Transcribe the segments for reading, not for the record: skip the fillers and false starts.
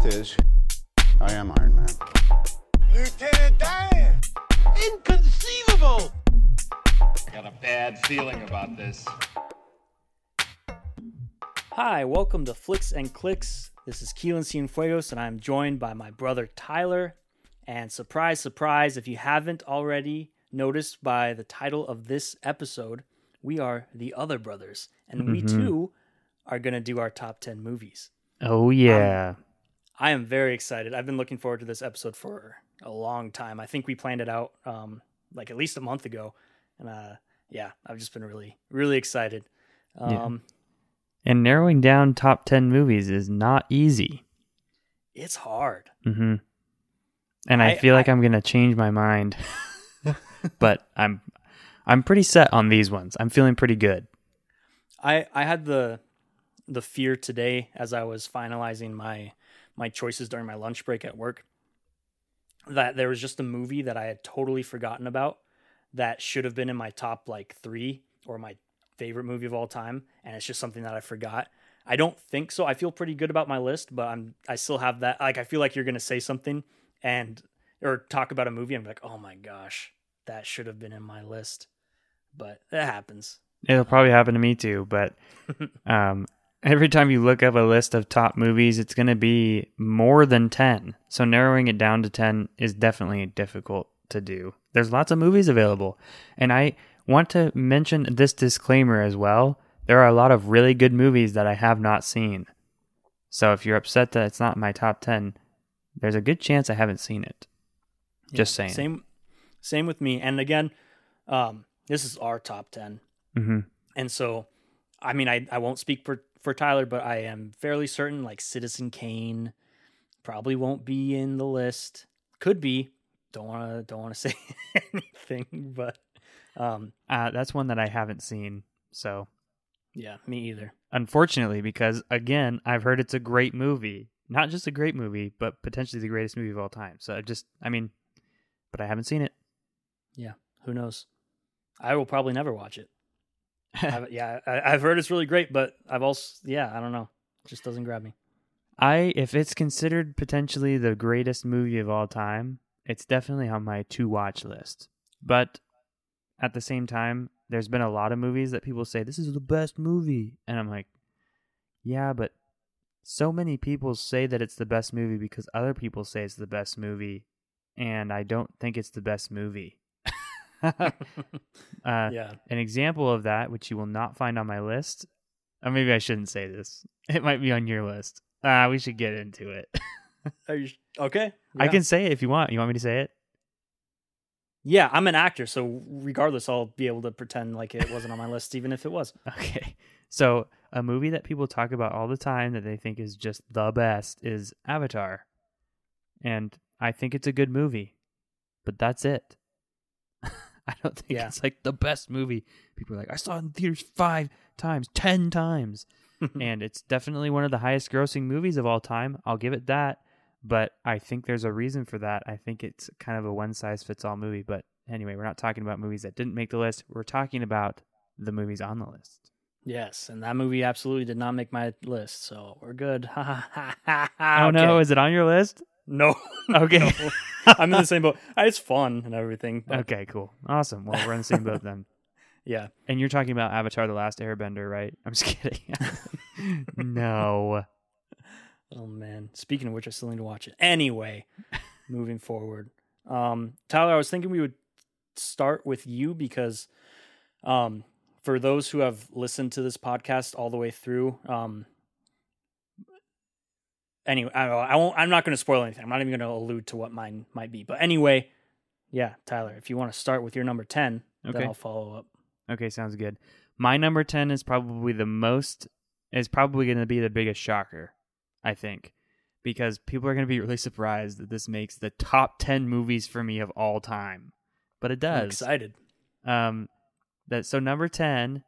truth is, I am Iron Man. Lieutenant Dan! Inconceivable! I got a bad feeling about this. Hi, welcome to Flicks and Clicks. This is Keelan Cienfuegos, and I'm joined by my brother Tyler. And surprise, surprise, if you haven't already noticed by the title of this episode, we are the other brothers. And we too are going to do our top 10 movies. Oh, yeah. I am very excited. I've been looking forward to this episode for a long time. I think we planned it out like at least a month ago. And yeah, I've just been really, really excited. Yeah. And narrowing down top 10 movies is not easy. It's hard. Mm-hmm. And I feel like I'm going to change my mind. But I'm pretty set on these ones. I'm feeling pretty good. I had the fear today as I was finalizing my choices during my lunch break at work that there was just a movie that I had totally forgotten about that should have been in my top like 3 or my favorite movie of all time, and it's just something that I forgot. I don't think so. I feel pretty good about my list, but I still have that. Like, I feel like you're going to say something or talk about a movie and be like, oh my gosh, that should have been in my list. But that happens. It'll probably happen to me too, but every time you look up a list of top movies, it's going to be more than 10. So narrowing it down to 10 is definitely difficult to do. There's lots of movies available, and I want to mention this disclaimer as well. There are a lot of really good movies that I have not seen. So if you're upset that it's not in my top 10, there's a good chance I haven't seen it. Yeah, just saying. Same with me. And again, this is our top 10. Mm-hmm. And so, I mean, I won't speak for Tyler, but I am fairly certain like Citizen Kane probably won't be in the list. Could be. Don't want to say anything, but that's one that I haven't seen. So yeah, me either. Unfortunately, because again, I've heard it's a great movie, not just a great movie, but potentially the greatest movie of all time. So but I haven't seen it. Yeah. Who knows? I will probably never watch it. I've heard it's really great, but I've also, I don't know. It just doesn't grab me. If it's considered potentially the greatest movie of all time, it's definitely on my to watch list, but at the same time, there's been a lot of movies that people say, this is the best movie. And I'm like, yeah, but so many people say that it's the best movie because other people say it's the best movie. And I don't think it's the best movie. Yeah. An example of that, which you will not find on my list. Or maybe I shouldn't say this. It might be on your list. We should get into it. Okay. Yeah. I can say it if you want. You want me to say it? Yeah, I'm an actor, so regardless, I'll be able to pretend like it wasn't on my list, even if it was. Okay. So a movie that people talk about all the time that they think is just the best is Avatar. And I think it's a good movie, but that's it. I don't think it's like the best movie. People are like, I saw it in theaters 5 times, 10 times. And it's definitely one of the highest grossing movies of all time. I'll give it that. But I think there's a reason for that. I think it's kind of a one-size-fits-all movie. But anyway, we're not talking about movies that didn't make the list. We're talking about the movies on the list. Yes, and that movie absolutely did not make my list, so we're good. Oh, no, is it on your list? No. Okay. No. I'm in the same boat. It's fun and everything. But... Okay, cool. Awesome. Well, we're in the same boat then. Yeah. And you're talking about Avatar The Last Airbender, right? I'm just kidding. No. Oh, man. Speaking of which, I still need to watch it. Anyway, moving forward. Tyler, I was thinking we would start with you because for those who have listened to this podcast all the way through, anyway, I'm not going to spoil anything. I'm not even going to allude to what mine might be. But anyway, yeah, Tyler, if you want to start with your number 10, then I'll follow up. Okay, sounds good. My number 10 is probably going to be the biggest shocker. I think, because people are going to be really surprised that this makes the top 10 movies for me of all time, but it does. I'm excited. So number 10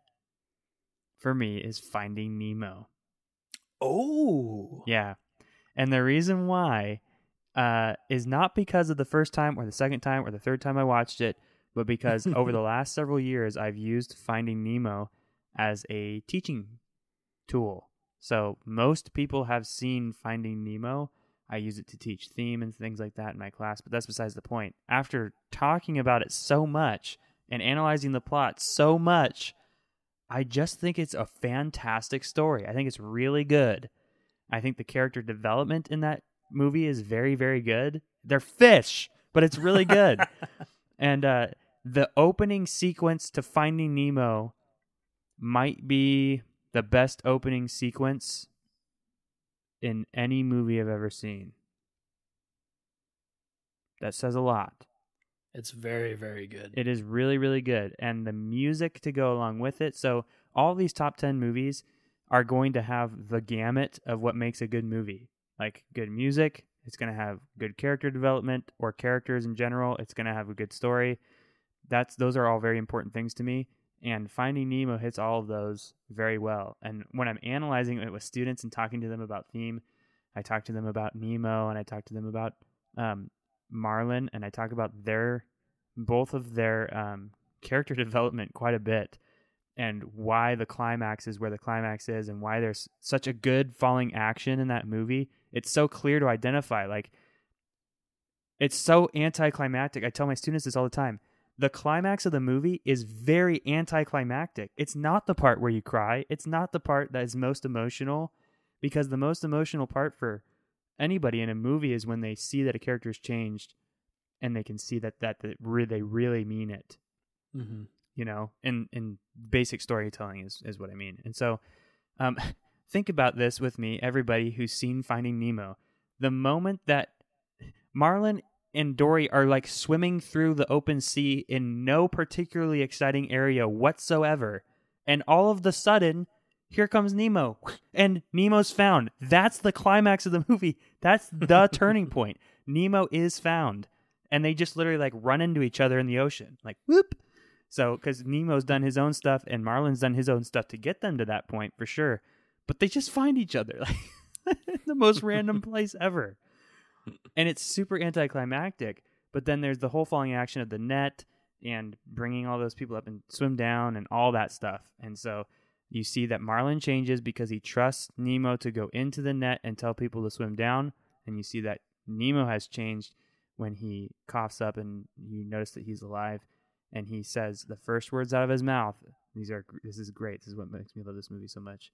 for me is Finding Nemo. Oh yeah. And the reason why, is not because of the first time or the second time or the third time I watched it, but because over the last several years, I've used Finding Nemo as a teaching tool. So most people have seen Finding Nemo, I use it to teach theme and things like that in my class, but that's besides the point. After talking about it so much and analyzing the plot so much, I just think it's a fantastic story. I think it's really good. I think the character development in that movie is very, very good. They're fish, but it's really good. And the opening sequence to Finding Nemo might be the best opening sequence in any movie I've ever seen. That says a lot. It's very, very good. It is really, really good. And the music to go along with it. So all these top 10 movies are going to have the gamut of what makes a good movie. Like good music, it's going to have good character development or characters in general. It's going to have a good story. Those are all very important things to me. And Finding Nemo hits all of those very well. And when I'm analyzing it with students and talking to them about theme, I talk to them about Nemo and I talk to them about Marlin, and I talk about both of their character development quite a bit, and why the climax is where the climax is, and why there's such a good falling action in that movie. It's so clear to identify. Like, it's so anticlimactic. I tell my students this all the time. The climax of the movie is very anticlimactic. It's not the part where you cry. It's not the part that is most emotional, because the most emotional part for anybody in a movie is when they see that a character is changed and they can see that they really mean it. Mm-hmm. You know, in basic storytelling is what I mean. And so think about this with me, everybody who's seen Finding Nemo. The moment that Marlin and Dory are like swimming through the open sea in no particularly exciting area whatsoever, and all of the sudden, here comes Nemo, and Nemo's found. That's the climax of the movie. That's the turning point. Nemo is found, and they just literally like run into each other in the ocean, like whoop. So, because Nemo's done his own stuff and Marlin's done his own stuff to get them to that point for sure, but they just find each other like the most random place ever. And it's super anticlimactic, but then there's the whole falling action of the net and bringing all those people up and swim down and all that stuff. And so you see that Marlin changes because he trusts Nemo to go into the net and tell people to swim down. And you see that Nemo has changed when he coughs up and you notice that he's alive. And he says the first words out of his mouth. This is great. This is what makes me love this movie so much.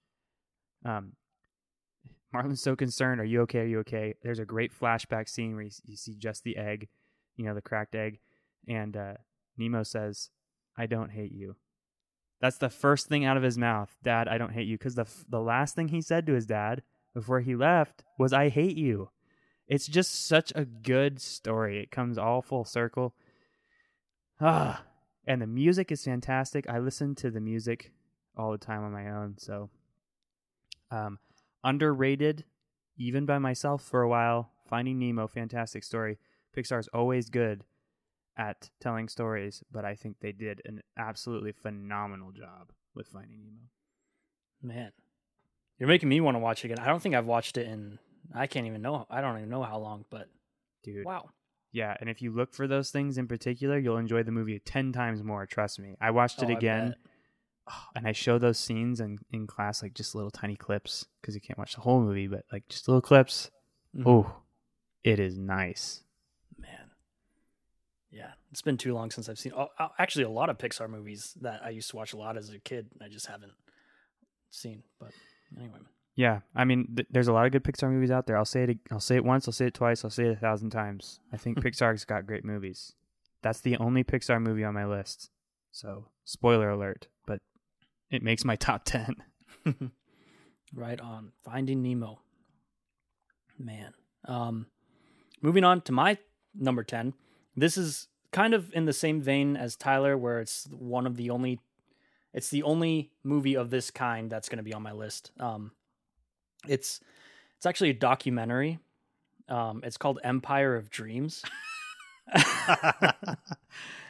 Marlin's so concerned. Are you okay? Are you okay? There's a great flashback scene where you see just the egg, you know, the cracked egg. And Nemo says, I don't hate you. That's the first thing out of his mouth. Dad, I don't hate you. Because the last thing he said to his dad before he left was, I hate you. It's just such a good story. It comes all full circle. Ah, and the music is fantastic. I listen to the music all the time on my own. So underrated, even by myself for a while. Finding Nemo, fantastic story. Pixar's always good at telling stories, but I think they did an absolutely phenomenal job with Finding Nemo. Man, you're making me want to watch it again. I don't think I've watched it in, I don't even know how long, but dude, wow. Yeah, and if you look for those things in particular, you'll enjoy the movie 10 times more, trust me. I watched it again, and I show those scenes in class, like just little tiny clips, because you can't watch the whole movie, but like just little clips. Mm-hmm. Oh, it is nice. Man. Yeah, it's been too long since I've seen... actually, a lot of Pixar movies that I used to watch a lot as a kid, I just haven't seen, but anyway. Yeah, I mean, there's a lot of good Pixar movies out there. I'll say it once, I'll say it twice, I'll say it 1,000 times. I think Pixar's got great movies. That's the only Pixar movie on my list. So, spoiler alert, but it makes my top 10. Right on. Finding Nemo. Man. Moving on to my number 10. This is kind of in the same vein as Tyler, where it's the only movie of this kind that's going to be on my list. It's actually a documentary. It's called Empire of Dreams.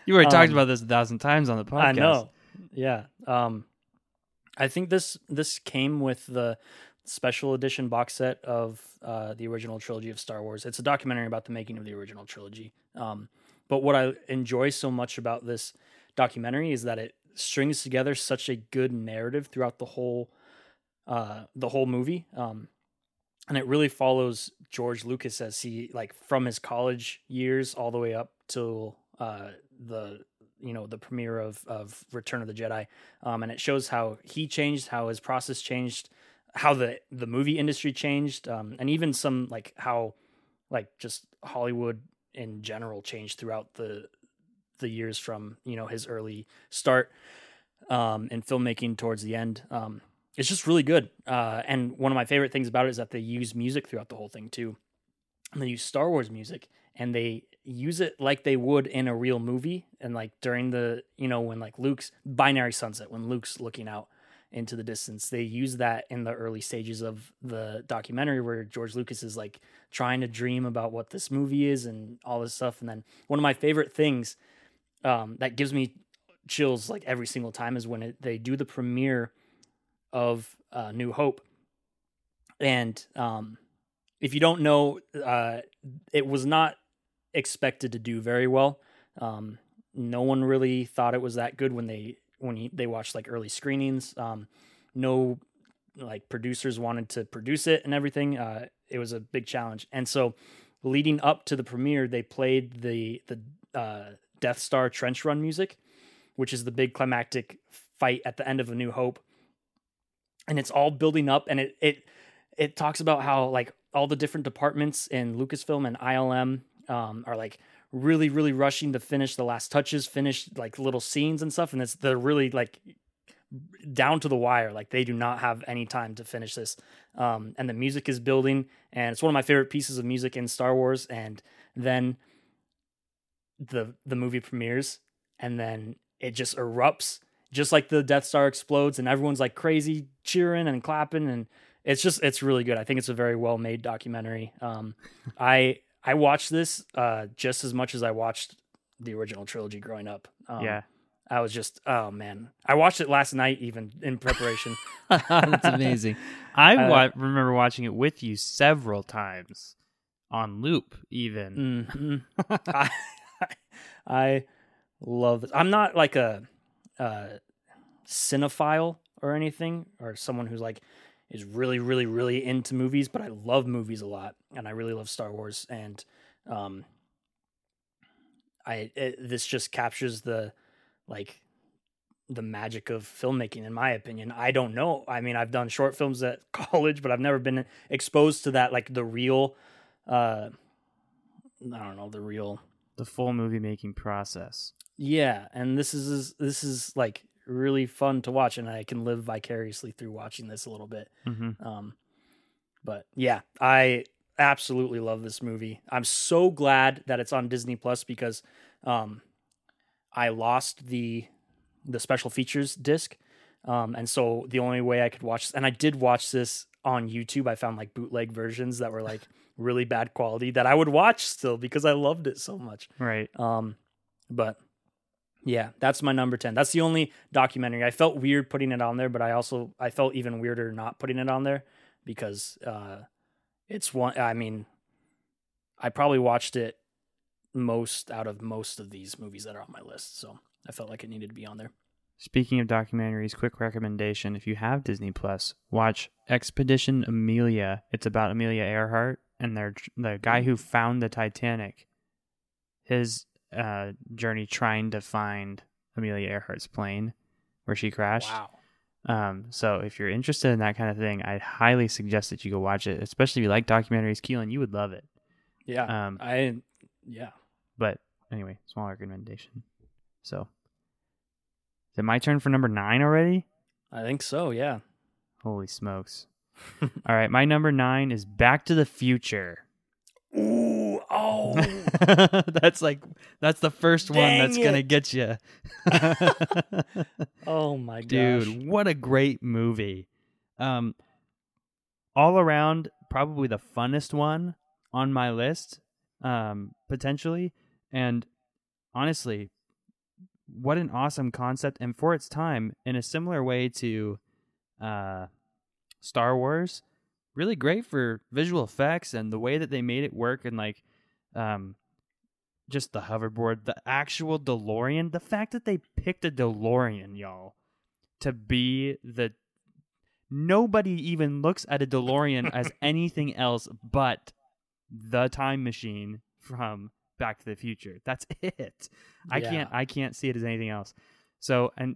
You already talked about this 1,000 times on the podcast. I know. Yeah. I think this came with the special edition box set of the original trilogy of Star Wars. It's a documentary about the making of the original trilogy. But what I enjoy so much about this documentary is that it strings together such a good narrative throughout the whole movie, and it really follows George Lucas as he, like, from his college years all the way up till the premiere of Return of the Jedi. And it shows how he changed, how his process changed, how the movie industry changed, and even some, like, how, like, just Hollywood in general changed throughout the years from, you know, his early start in filmmaking towards the end. It's just really good. And one of my favorite things about it is that they use music throughout the whole thing too. And they use Star Wars music, and they use it like they would in a real movie. And like during the, you know, when like Luke's binary sunset, when Luke's looking out into the distance, they use that in the early stages of the documentary where George Lucas is like trying to dream about what this movie is and all this stuff. And then one of my favorite things that gives me chills like every single time is when they do the premiere of New Hope. And if you don't know, it was not expected to do very well. No one really thought it was that good when they watched like early screenings. No, like, producers wanted to produce it and everything. It was a big challenge. And so leading up to the premiere, they played the Death Star trench run music, which is the big climactic fight at the end of A New Hope. And it's all building up, and it talks about how like all the different departments in Lucasfilm and ILM are like really, really rushing to finish the last touches, finish like little scenes and stuff. And they're really like down to the wire. Like they do not have any time to finish this. And the music is building, and it's one of my favorite pieces of music in Star Wars. And then the movie premieres, and then it just erupts, just like the Death Star explodes, and everyone's like crazy cheering and clapping. And it's really good. I think it's a very well-made documentary. I watched this just as much as I watched the original trilogy growing up. Yeah. I was just, oh man, I watched it last night even in preparation. That's amazing. I remember watching it with you several times on loop even. Mm-hmm. I love this. I'm not like a cinephile or anything, or someone who's like is really, really, really into movies, but I love movies a lot, and I really love Star Wars, and this just captures the magic of filmmaking, in my opinion. I don't know. I mean, I've done short films at college, but I've never been exposed to that, like the real, the full movie making process. Yeah, and this is like really fun to watch, and I can live vicariously through watching this a little bit. Mm-hmm. But yeah, I absolutely love this movie. I'm so glad that it's on Disney Plus, because I lost the special features disc, and so the only way I could watch this, and I did watch this on YouTube. I found like bootleg versions that were like really bad quality that I would watch still because I loved it so much. Right. But yeah, that's my number 10. That's the only documentary. I felt weird putting it on there, but I felt even weirder not putting it on there, because it's one, I mean, I probably watched it most out of most of these movies that are on my list. So I felt like it needed to be on there. Speaking of documentaries, quick recommendation. If you have Disney Plus, watch Expedition Amelia. It's about Amelia Earhart and the guy who found the Titanic. His journey trying to find Amelia Earhart's plane where she crashed. Wow. So if you're interested in that kind of thing, I highly suggest that you go watch it, especially if you like documentaries. Keelan, you would love it. Yeah. But anyway, small recommendation. So is it my turn for number 9 already? I think so, yeah. Holy smokes. All right, my number 9 is Back to the Future. Ooh, oh. that's the first one that's going to get you. Oh, my gosh. Dude, what a great movie. All around, probably the funnest one on my list, potentially. And honestly, what an awesome concept, and for its time, in a similar way to Star Wars, really great for visual effects and the way that they made it work, and like just the hoverboard, the actual DeLorean, the fact that they picked a DeLorean, y'all, to be the... Nobody even looks at a DeLorean as anything else but the time machine from Back to the Future. That's it. I can't see it as anything else. So and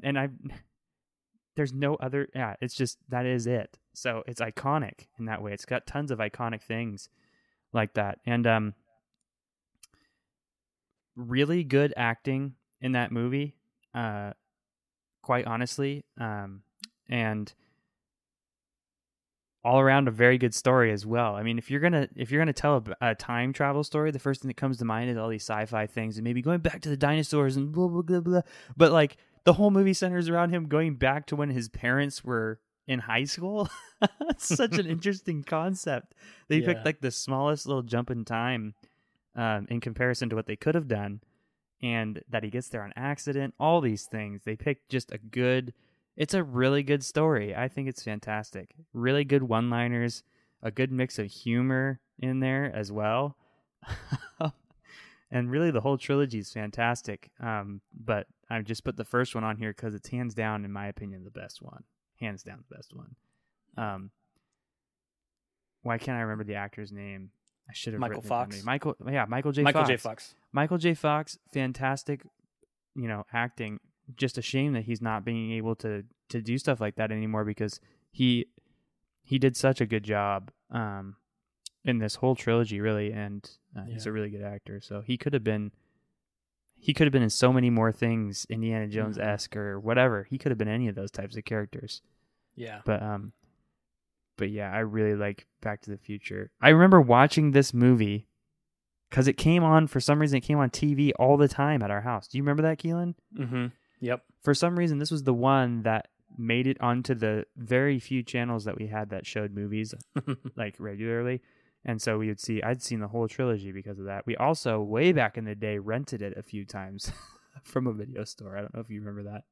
there's no other. Yeah, it's just that is it. So it's iconic in that way. It's got tons of iconic things like that, and really good acting in that movie. Quite honestly, and all around a very good story as well. I mean, if you're gonna tell a time travel story, the first thing that comes to mind is all these sci-fi things and maybe going back to the dinosaurs and blah blah blah blah. But like the whole movie centers around him going back to when his parents were in high school. It's such an interesting concept. They picked like the smallest little jump in time in comparison to what they could have done, and that he gets there on accident. All these things they picked just a good. It's a really good story. I think it's fantastic. Really good one-liners, a good mix of humor in there as well. And really the whole trilogy is fantastic. But I just put the first one on here because it's hands down, in my opinion, the best one. Hands down the best one. Why can't I remember the actor's name? I should have Michael Fox. Michael J. Fox. Michael J. Fox, fantastic, acting. Just a shame that he's not being able to do stuff like that anymore, because he did such a good job in this whole trilogy, really, and he's a really good actor. So he could have been in so many more things, Indiana Jones-esque or whatever. He could have been any of those types of characters. Yeah. But yeah, I really like Back to the Future. I remember watching this movie because it came on, for some reason, it came on TV all the time at our house. Do you remember that, Keelan? Mm-hmm. Yep. For some reason, this was the one that made it onto the very few channels that we had that showed movies like regularly. And so we would see, I'd seen the whole trilogy because of that. We also, way back in the day, rented it a few times from a video store. I don't know if you remember that.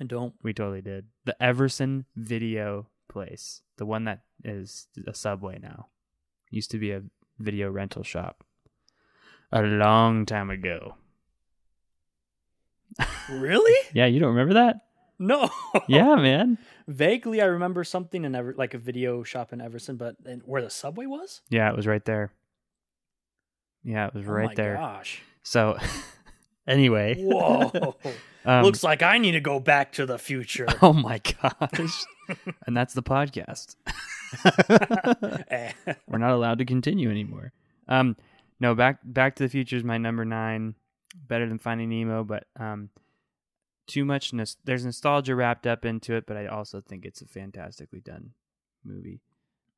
I don't. We totally did. The Everson video place, the one that is a Subway now. Used to be a video rental shop a long time ago. Really? Yeah, you don't remember that? No. Yeah, man. Vaguely, I remember something in like a video shop in Everson, but where the Subway was? Yeah, it was right there. Yeah, it was right there. Oh my gosh. So, anyway. Whoa. Looks like I need to go back to the future. Oh my gosh. And that's the podcast. We're not allowed to continue anymore. No, Back to the Future is my number 9. Better than Finding Nemo, but too much. There's nostalgia wrapped up into it, but I also think it's a fantastically done movie.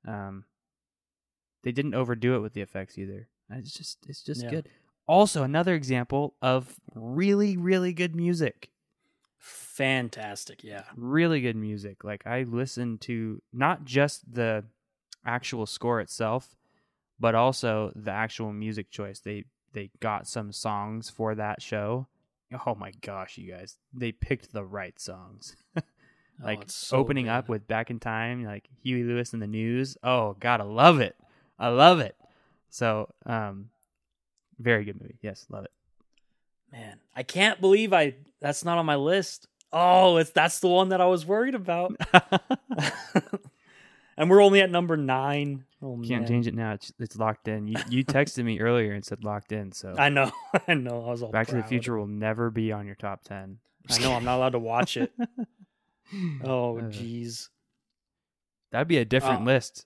They didn't overdo it with the effects either. It's just good. Also, another example of really, really good music. Fantastic, yeah. Really good music. Like, I listened to not just the actual score itself, but also the actual music choice. They got some songs for that show. Oh my gosh, you guys. They picked the right songs. Like, so opening up with Back in Time, like Huey Lewis and the News. Oh, God, I love it. I love it. So, very good movie. Yes, love it. Man, I can't believe that's not on my list. Oh, that's the one that I was worried about. And we're only at number 9. Oh, can't change it now. It's locked in. You texted me earlier and said locked in. So I know. I was all Back proud. To the Future will never be on your top 10. I know. I'm not allowed to watch it. Oh, jeez. That'd be a different list.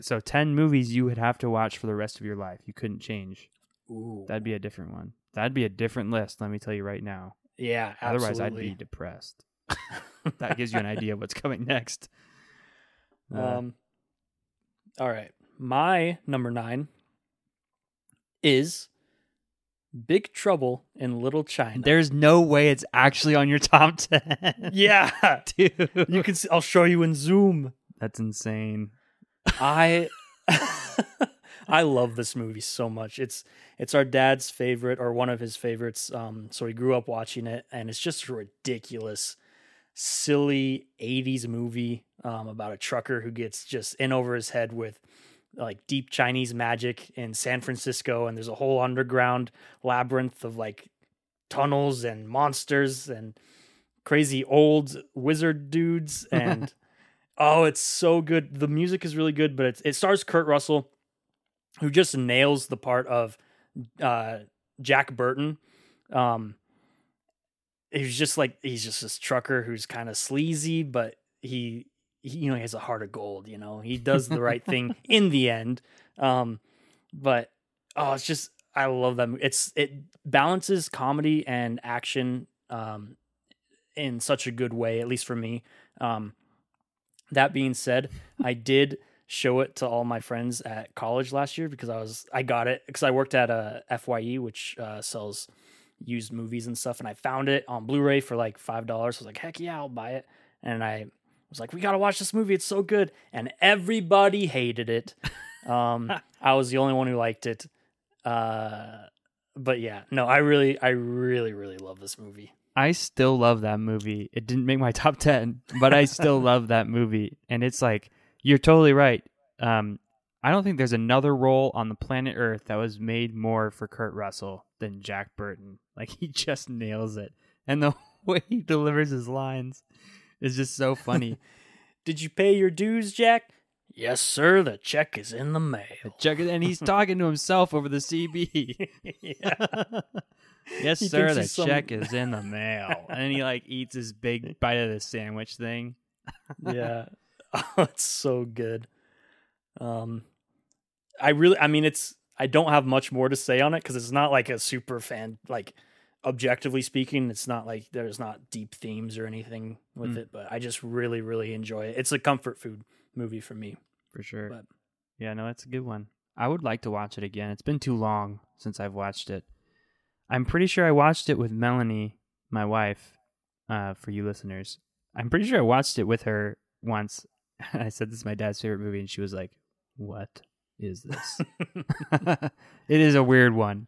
So 10 movies you would have to watch for the rest of your life. You couldn't change. Ooh. That'd be a different one. That'd be a different list. Let me tell you right now. Yeah, absolutely. Otherwise, I'd be depressed. That gives you an idea of what's coming next. All right. My number 9 is Big Trouble in Little China. There's no way it's actually on your top 10. Yeah, dude. You can see, I'll show you in Zoom. That's insane. I love this movie so much. It's our dad's favorite, or one of his favorites. So he grew up watching it, and it's just a ridiculous, silly 80s movie about a trucker who gets just in over his head with like deep Chinese magic in San Francisco, and there's a whole underground labyrinth of like tunnels and monsters and crazy old wizard dudes, and oh, it's so good. The music is really good, but it stars Kurt Russell, who just nails the part of Jack Burton. He's just like, he's just this trucker who's kind of sleazy, but he, you know, he has a heart of gold, you know, he does the right thing in the end. But, oh, it's just, I love that movie. It balances comedy and action, in such a good way, at least for me. That being said, I did show it to all my friends at college last year because I got it because I worked at a FYE, which sells used movies and stuff, and I found it on Blu-ray for like $5. I was like, heck yeah, I'll buy it. And I was like, we gotta watch this movie, it's so good. And everybody hated it. I was the only one who liked it. But yeah, no, I really love this movie. I still love that movie. It didn't make my top 10, but I still love that movie. And it's like, you're totally right. I don't think there's another role on the planet Earth that was made more for Kurt Russell than Jack Burton. Like, he just nails it. And the way he delivers his lines is just so funny. Did you pay your dues, Jack? Yes, sir. The check is in the mail. And he's talking to himself over the CB. Yeah. Yes, sir, the check is in the mail. And then he, like, eats his big bite of the sandwich thing. Yeah. Oh, it's so good. I don't have much more to say on it because it's not like a super fan, like, objectively speaking, it's not like there's not deep themes or anything with it, but I just really, really enjoy it. It's a comfort food movie for me. For sure. But, yeah, no, that's a good one. I would like to watch it again. It's been too long since I've watched it. I'm pretty sure I watched it with Melanie, my wife, for you listeners. I'm pretty sure I watched it with her once. I said, this is my dad's favorite movie, and she was like, what is this? It is a weird one.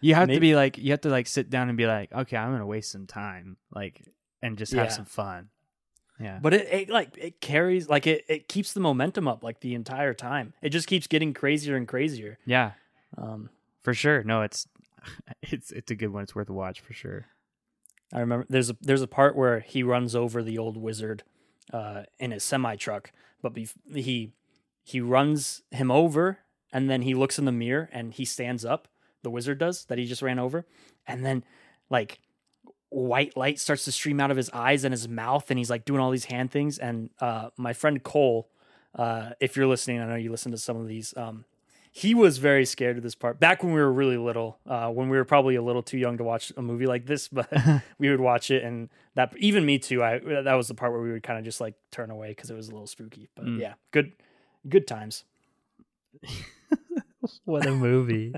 You have to sit down and be like, okay, I'm going to waste some time, like, and just have some fun. Yeah. But it carries, like, it keeps the momentum up, like, the entire time. It just keeps getting crazier and crazier. Yeah. For sure. No, it's a good one. It's worth a watch for sure. I remember there's a part where he runs over the old wizard in his semi truck, but he runs him over, and then he looks in the mirror and he stands up. The wizard does that he just ran over, and then like white light starts to stream out of his eyes and his mouth, and he's like doing all these hand things. And my friend Cole, if you're listening, I know you listen to some of these. He was very scared of this part back when we were really little, when we were probably a little too young to watch a movie like this, but we would watch it. And that, even me too, that was the part where we would kind of just like turn away because it was a little spooky, but yeah, good times. What a movie.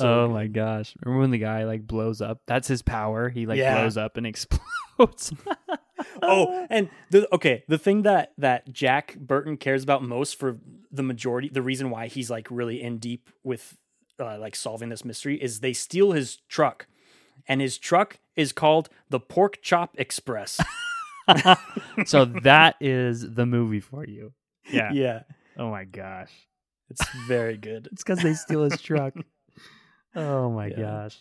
Oh my gosh. Remember when the guy like blows up? That's his power. He like blows up and explodes. Oh, and the thing that Jack Burton cares about most for the majority, the reason why he's like really in deep with like solving this mystery is they steal his truck, and his truck is called the Pork Chop Express. So that is the movie for you. Yeah. Yeah. Oh my gosh. It's very good. It's because they steal his truck. Oh my gosh.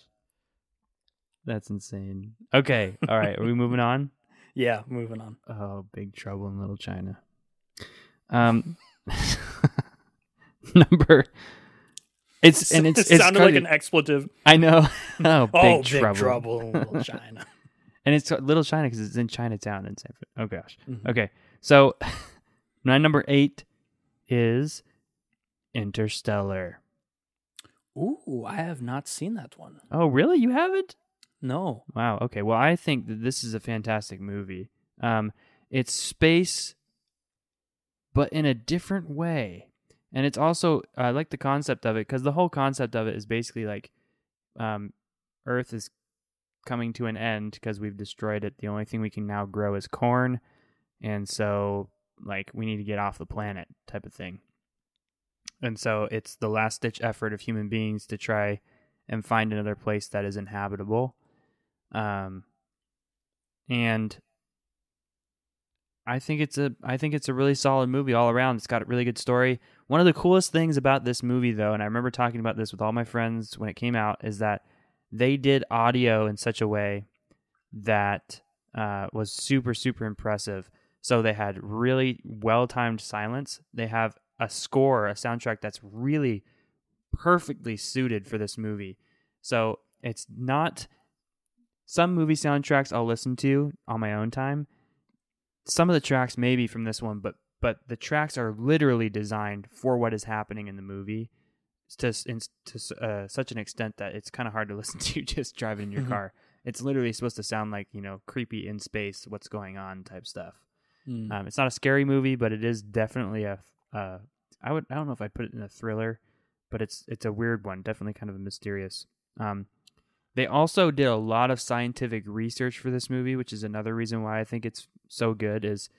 That's insane. Okay. All right. Are we moving on? Yeah, moving on. Oh, Big Trouble in Little China. It sounded like an expletive. I know. Big Trouble in Little China. And it's Little China because it's in Chinatown in San Francisco. Oh gosh. Mm-hmm. Okay. So my number 8 is Interstellar. Ooh, I have not seen that one. Oh, really? You haven't? No. Wow. Okay. Well, I think that this is a fantastic movie. It's space, but in a different way. And it's also, I like the concept of it because the whole concept of it is basically like Earth is coming to an end because we've destroyed it. The only thing we can now grow is corn. And so, like, we need to get off the planet type of thing. And so it's the last ditch effort of human beings to try and find another place that is inhabitable. And I think it's a really solid movie all around. It's got a really good story. One of the coolest things about this movie, though, and I remember talking about this with all my friends when it came out, is that they did audio in such a way that was super, super impressive. So they had really well-timed silence. They have a score, a soundtrack that's really perfectly suited for this movie. So it's not... Some movie soundtracks I'll listen to on my own time. Some of the tracks maybe from this one, but the tracks are literally designed for what is happening in the movie to such an extent that it's kind of hard to listen to just driving in your car. It's literally supposed to sound like, you know, creepy in space, what's going on type stuff. It's not a scary movie, but it is definitely I don't know if I'd put it in a thriller, but it's a weird one, definitely kind of a mysterious. They also did a lot of scientific research for this movie, which is another reason why I think it's so good, is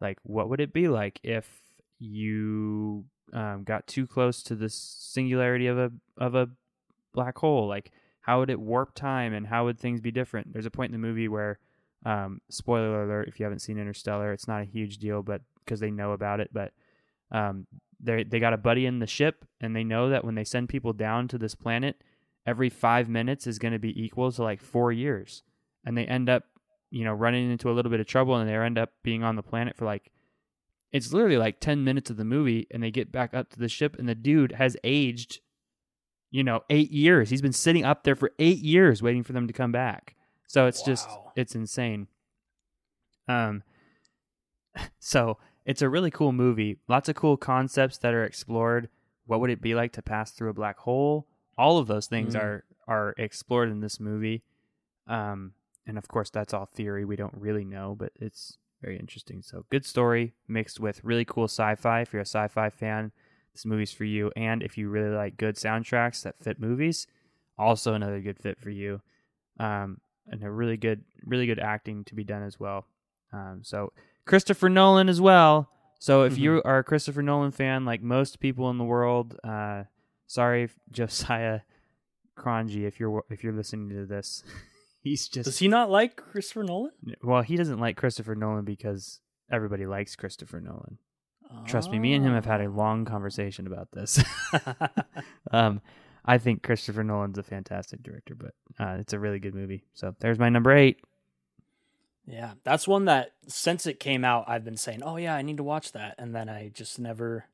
like, what would it be like if you got too close to the singularity of a black hole? Like, how would it warp time and how would things be different? There's a point in the movie where, spoiler alert, if you haven't seen Interstellar, it's not a huge deal, but because they know about it, but they got a buddy in the ship, and they know that when they send people down to this planet, every 5 minutes is going to be equal to like 4 years. And they end up, you know, running into a little bit of trouble, and they end up being on the planet for like, it's literally like 10 minutes of the movie, and they get back up to the ship, and the dude has aged, you know, 8 years. He's been sitting up there for 8 years waiting for them to come back. So it's just, it's insane. So it's a really cool movie. Lots of cool concepts that are explored. What would it be like to pass through a black hole? All of those things are explored in this movie. And of course, that's all theory. We don't really know, but it's very interesting. So good story mixed with really cool sci-fi. If you're a sci-fi fan, this movie's for you. And if you really like good soundtracks that fit movies, also another good fit for you. And a really good acting to be done as well. So Christopher Nolan as well. So if you are a Christopher Nolan fan, like most people in the world, sorry, Josiah Cronje, if you're listening to this, he's just... Does he not like Christopher Nolan? Well, he doesn't like Christopher Nolan because everybody likes Christopher Nolan. Oh. Trust me and him have had a long conversation about this. I think Christopher Nolan's a fantastic director, but it's a really good movie. So there's my number 8. Yeah, that's one that since it came out, I've been saying, oh yeah, I need to watch that. And then I just never...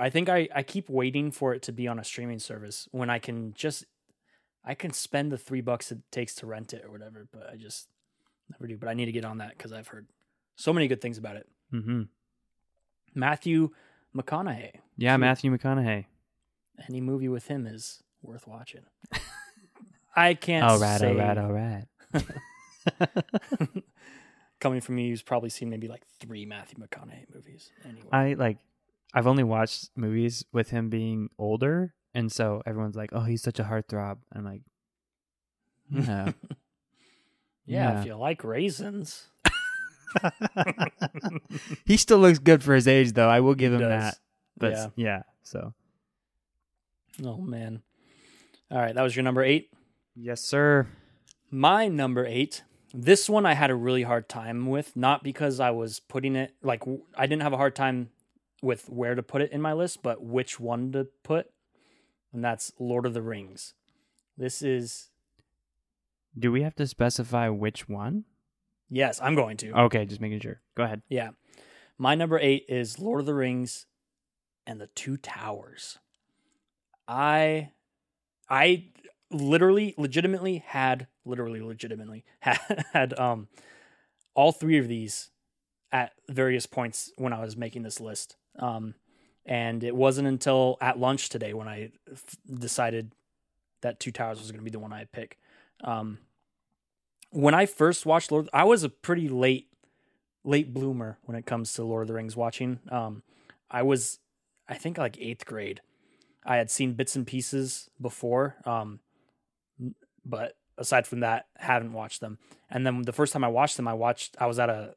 I think I keep waiting for it to be on a streaming service when I can spend the $3 it takes to rent it or whatever, but I just never do. But I need to get on that because I've heard so many good things about it. Mm-hmm. Matthew McConaughey. Yeah, Matthew McConaughey. Any movie with him is worth watching. I can't say. All right. Coming from you, you've probably seen maybe like 3 Matthew McConaughey movies. Anyway. I've only watched movies with him being older, and so everyone's like, oh, he's such a heartthrob. I'm like, no. Yeah, if you like raisins. He still looks good for his age, though. I will give him that. But yeah, so. Oh, man. All right, that was your number 8? Yes, sir. My number 8... This one I had a really hard time with, not because I was putting it... Like, I didn't have a hard time... with where to put it in my list, but which one to put, and that's Lord of the Rings. This is... Do we have to specify which one? Yes, I'm going to. Okay, just making sure. Go ahead. Yeah. My number 8 is Lord of the Rings and the Two Towers. I legitimately had all 3 of these at various points when I was making this list. And it wasn't until at lunch today when I decided that Two Towers was going to be the one I pick. When I first watched I was a pretty late bloomer when it comes to Lord of the Rings watching. I was, I think, like 8th grade. I had seen bits and pieces before, but aside from that, haven't watched them. And then the first time I watched them, I was at a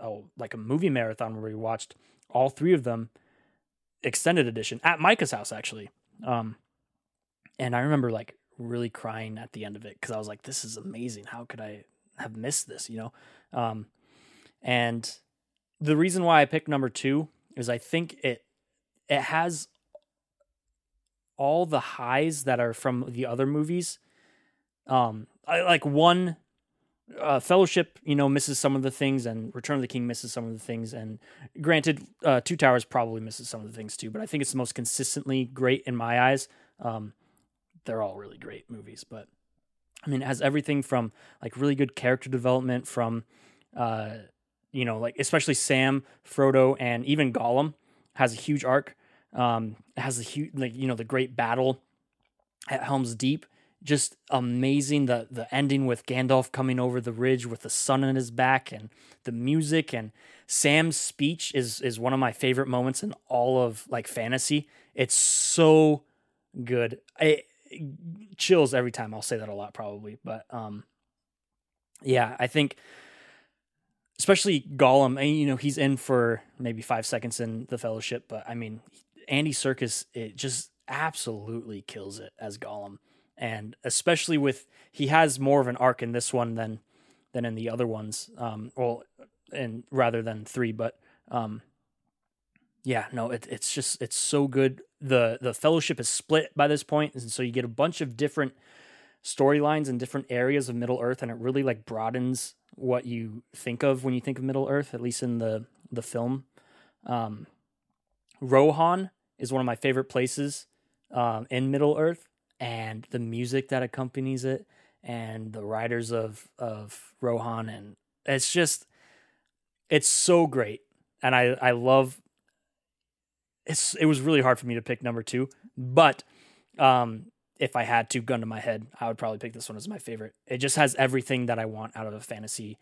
movie marathon where we watched all 3 of them, extended edition, at Micah's house, actually. And I remember like really crying at the end of it because I was like, this is amazing. How could I have missed this, you know? And the reason why I picked number 2 is I think it has all the highs that are from the other movies. Like one Fellowship, you know, misses some of the things, and Return of the King misses some of the things, and granted, Two Towers probably misses some of the things too, but I think it's the most consistently great in my eyes. They're all really great movies, but I mean, it has everything from like really good character development from, you know, like especially Sam, Frodo, and even Gollum has a huge arc. It has a huge, like, you know, the great battle at Helm's Deep. Just amazing, the ending with Gandalf coming over the ridge with the sun on his back, and the music, and Sam's speech is one of my favorite moments in all of like fantasy. It's so good. It chills every time. I'll say that a lot probably, but yeah, I think especially Gollum, and you know, he's in for maybe 5 seconds in the Fellowship, but I mean, Andy Serkis, it just absolutely kills it as Gollum. And especially with, he has more of an arc in this one than in the other ones. Well, and rather than three, but yeah, no, it's just, it's so good. The Fellowship is split by this point, and so you get a bunch of different storylines in different areas of Middle-earth, and it really like broadens what you think of when you think of Middle-earth, at least in the film. Rohan is one of my favorite places in Middle-earth. And the music that accompanies it, and the riders of Rohan, and it's just, it's so great. And I love, it was really hard for me to pick number two, but if I had to, gun to my head, I would probably pick this one as my favorite. It just has everything that I want out of a fantasy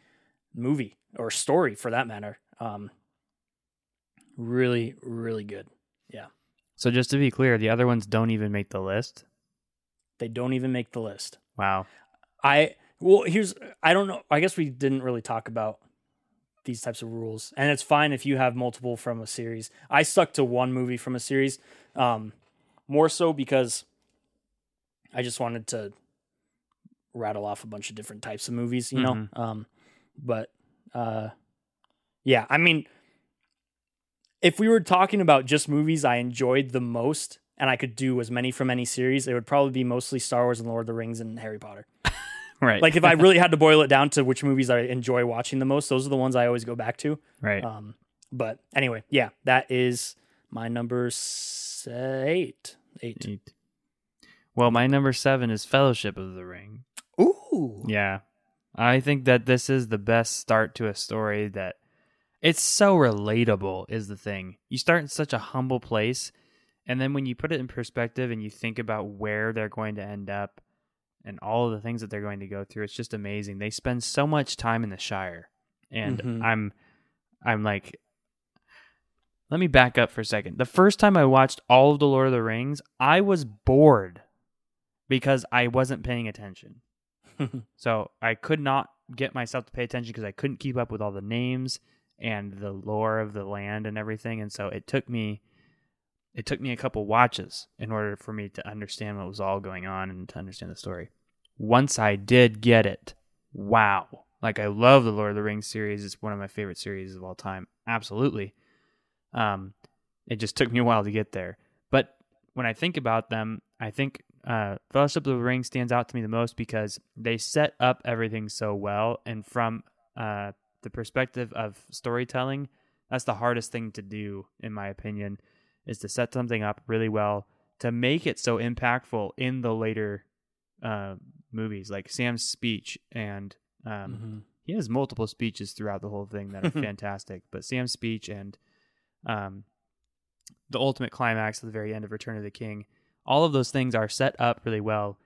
movie, or story for that matter. Really, really good. Yeah. So just to be clear, the other ones don't even make the list? They don't even make the list. Wow. I don't know. I guess we didn't really talk about these types of rules, and it's fine if you have multiple from a series. I stuck to one movie from a series, more so because I just wanted to rattle off a bunch of different types of movies, you mm-hmm. know? But yeah, I mean, if we were talking about just movies I enjoyed the most, and I could do as many from any series, it would probably be mostly Star Wars and Lord of the Rings and Harry Potter. Right. Like if I really had to boil it down to which movies I enjoy watching the most, those are the ones I always go back to. Right. But anyway, yeah, that is my number eight. Well, my number seven is Fellowship of the Ring. Ooh. Yeah. I think that this is the best start to a story that it's so relatable is the thing. You start in such a humble place, and then when you put it in perspective and you think about where they're going to end up and all of the things that they're going to go through, it's just amazing. They spend so much time in the Shire. And mm-hmm. I'm like, let me back up for a second. The first time I watched all of The Lord of the Rings, I was bored because I wasn't paying attention. So I could not get myself to pay attention because I couldn't keep up with all the names and the lore of the land and everything. And so it took me a couple watches in order for me to understand what was all going on and to understand the story. Once I did get it, wow. Like, I love the Lord of the Rings series. It's one of my favorite series of all time. Absolutely. It just took me a while to get there. But when I think about them, I think Fellowship of the Ring stands out to me the most because they set up everything so well. And from the perspective of storytelling, that's the hardest thing to do, in my opinion, is to set something up really well to make it so impactful in the later movies, like Sam's speech. And mm-hmm. he has multiple speeches throughout the whole thing that are fantastic, but Sam's speech and the ultimate climax at the very end of Return of the King, all of those things are set up really well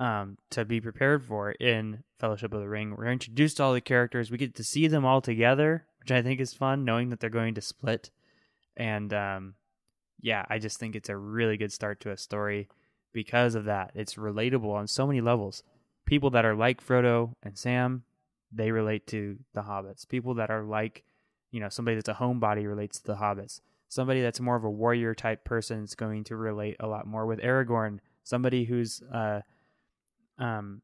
to be prepared for in Fellowship of the Ring. We're introduced to all the characters. We get to see them all together, which I think is fun, knowing that they're going to split. And yeah, I just think it's a really good start to a story because of that. It's relatable on so many levels. People that are like Frodo and Sam, they relate to the hobbits. People that are like, you know, somebody that's a homebody relates to the hobbits. Somebody that's more of a warrior type person is going to relate a lot more with Aragorn. Somebody who's, in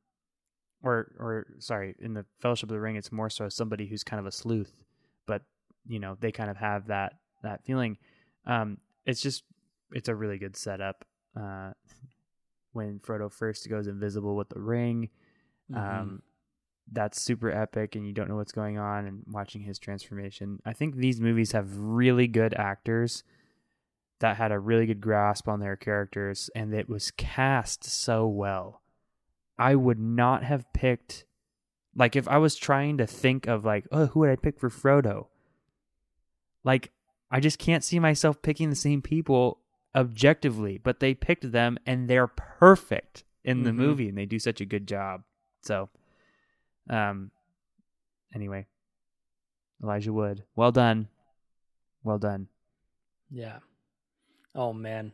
the Fellowship of the Ring, it's more so somebody who's kind of a sleuth, but you know, they kind of have that feeling. It's a really good setup. When Frodo first goes invisible with the ring, mm-hmm. that's super epic and you don't know what's going on, and watching his transformation. I think these movies have really good actors that had a really good grasp on their characters, and it was cast so well. I would not have picked, like, if I was trying to think of, like, oh, who would I pick for Frodo? Like, I just can't see myself picking the same people objectively, but they picked them and they're perfect in the movie, and they do such a good job. So, anyway, Elijah Wood, well done. Well done. Yeah. Oh man.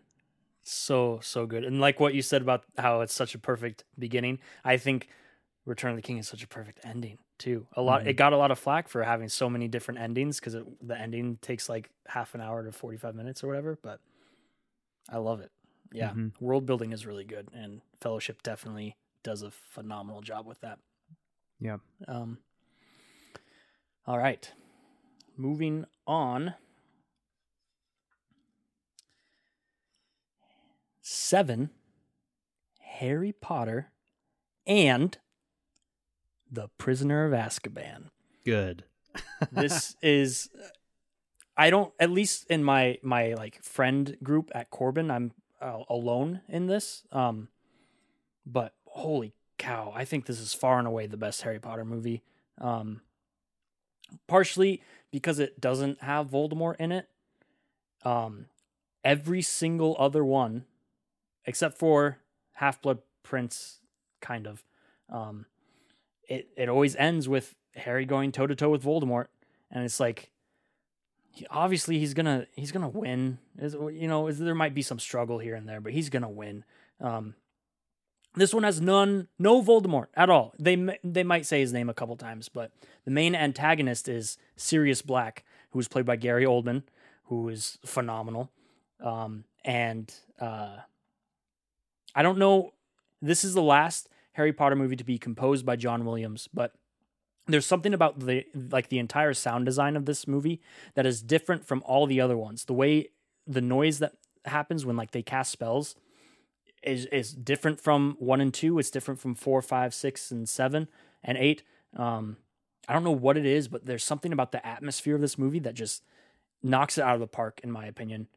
So good. And like what you said about how it's such a perfect beginning, I think Return of the King is such a perfect ending too. A lot, it got a lot of flack for having so many different endings, because the ending takes like half an hour to 45 minutes or whatever, but I love it. Yeah. Mm-hmm. World building is really good, and Fellowship definitely does a phenomenal job with that. Yeah. All right. Moving on. 7, Harry Potter and The Prisoner of Azkaban. Good. This is, I don't, at least in my like friend group at Corbin, I'm alone in this. But holy cow, I think this is far and away the best Harry Potter movie. Partially because it doesn't have Voldemort in it. Every single other one, except for Half-Blood Prince, kind of. It always ends with Harry going toe-to-toe with Voldemort, and it's like, obviously he's gonna win. There might be some struggle here and there, but he's gonna win. This one has no Voldemort at all. They might say his name a couple times, but the main antagonist is Sirius Black, who is played by Gary Oldman, who is phenomenal. I don't know, this is the last Harry Potter movie to be composed by John Williams, but there's something about the entire sound design of this movie that is different from all the other ones. The way the noise that happens when, like, they cast spells is different from 1 and 2. It's different from 4, 5, 6, and 7, and 8. I don't know what it is, but there's something about the atmosphere of this movie that just knocks it out of the park, in my opinion.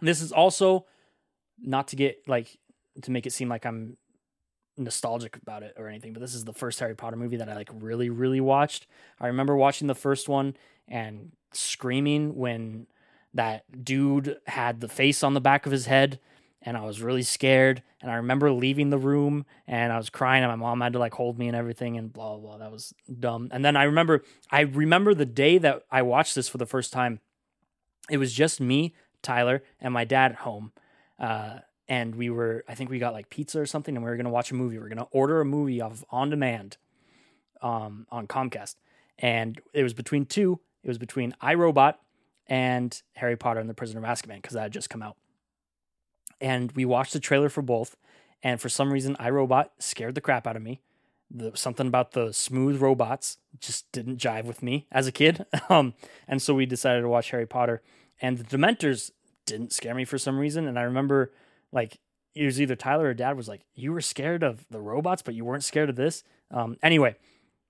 This is also, not to get, like, to make it seem like I'm nostalgic about it or anything, but this is the first Harry Potter movie that I, like, really, really watched. I remember watching the first one and screaming when that dude had the face on the back of his head, and I was really scared, and I remember leaving the room, and I was crying, and my mom had to, like, hold me and everything, and blah, blah, blah. That was dumb. And then I remember the day that I watched this for the first time. It was just me, Tyler, and my dad at home, and we got like pizza or something, and we were going to watch a movie. We were going to order a movie off on demand on Comcast, and it was between two. It was between iRobot and Harry Potter and the Prisoner of Azkaban, because that had just come out, and we watched the trailer for both, and for some reason iRobot scared the crap out of me. Something about the smooth robots just didn't jive with me as a kid, and so we decided to watch Harry Potter. And the Dementors didn't scare me for some reason. And I remember, like, it was either Tyler or Dad was like, you were scared of the robots, but you weren't scared of this. Anyway,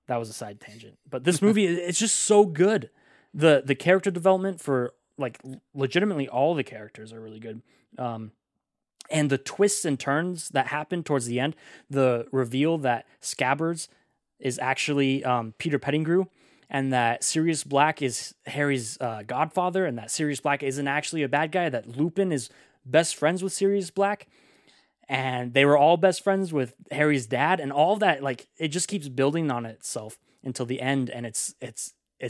that was a side tangent. But this movie, it's just so good. The character development for, like, legitimately all the characters are really good. And the twists and turns that happen towards the end, the reveal that Scabbers is actually Peter Pettigrew, and that Sirius Black is Harry's godfather, and that Sirius Black isn't actually a bad guy, that Lupin is best friends with Sirius Black, and they were all best friends with Harry's dad, and all that, like, it just keeps building on itself until the end, and it's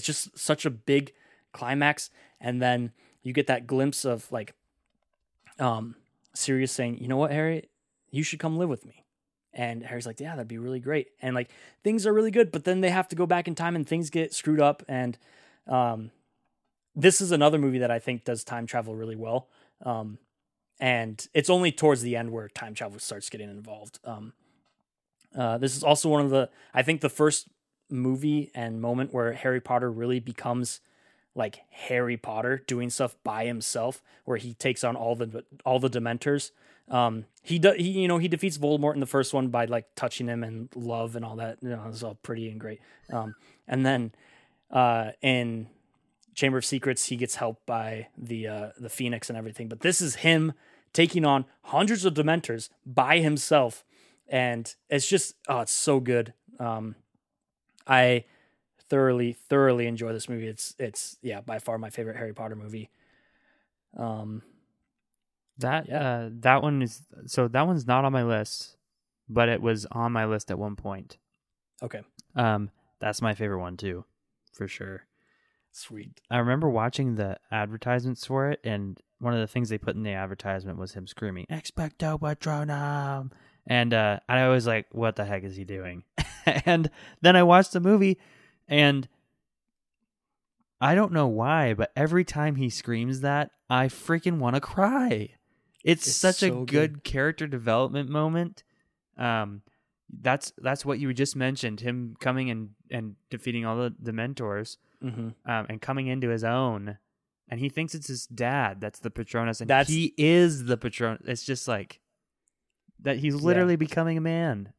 just such a big climax. And then you get that glimpse of, like, Sirius saying, you know what, Harry, you should come live with me. And Harry's like, yeah, that'd be really great. And, like, things are really good, but then they have to go back in time and things get screwed up. And this is another movie that I think does time travel really well. And it's only towards the end where time travel starts getting involved. This is also one of the, I think, the first movie and moment where Harry Potter really becomes like Harry Potter doing stuff by himself, where he takes on all the Dementors. He defeats Voldemort in the first one by like touching him and love and all that. You know, it's all pretty and great. And then in Chamber of Secrets, he gets helped by the Phoenix and everything. But this is him taking on hundreds of Dementors by himself, and it's just it's so good. I thoroughly enjoy this movie. It's by far my favorite Harry Potter movie. That one's not on my list, but it was on my list at one point. Okay. That's my favorite one too, for sure. Sweet. I remember watching the advertisements for it, and one of the things they put in the advertisement was him screaming "Expecto Patronum," and I was like, "What the heck is he doing?" And then I watched the movie, and I don't know why, but every time he screams that, I freaking want to cry. It's such so a good character development moment. That's what you just mentioned, him coming and defeating all the Dementors, mm-hmm. And coming into his own. And he thinks it's his dad that's the Patronus, and he is the Patronus. It's just like that he's literally becoming a man.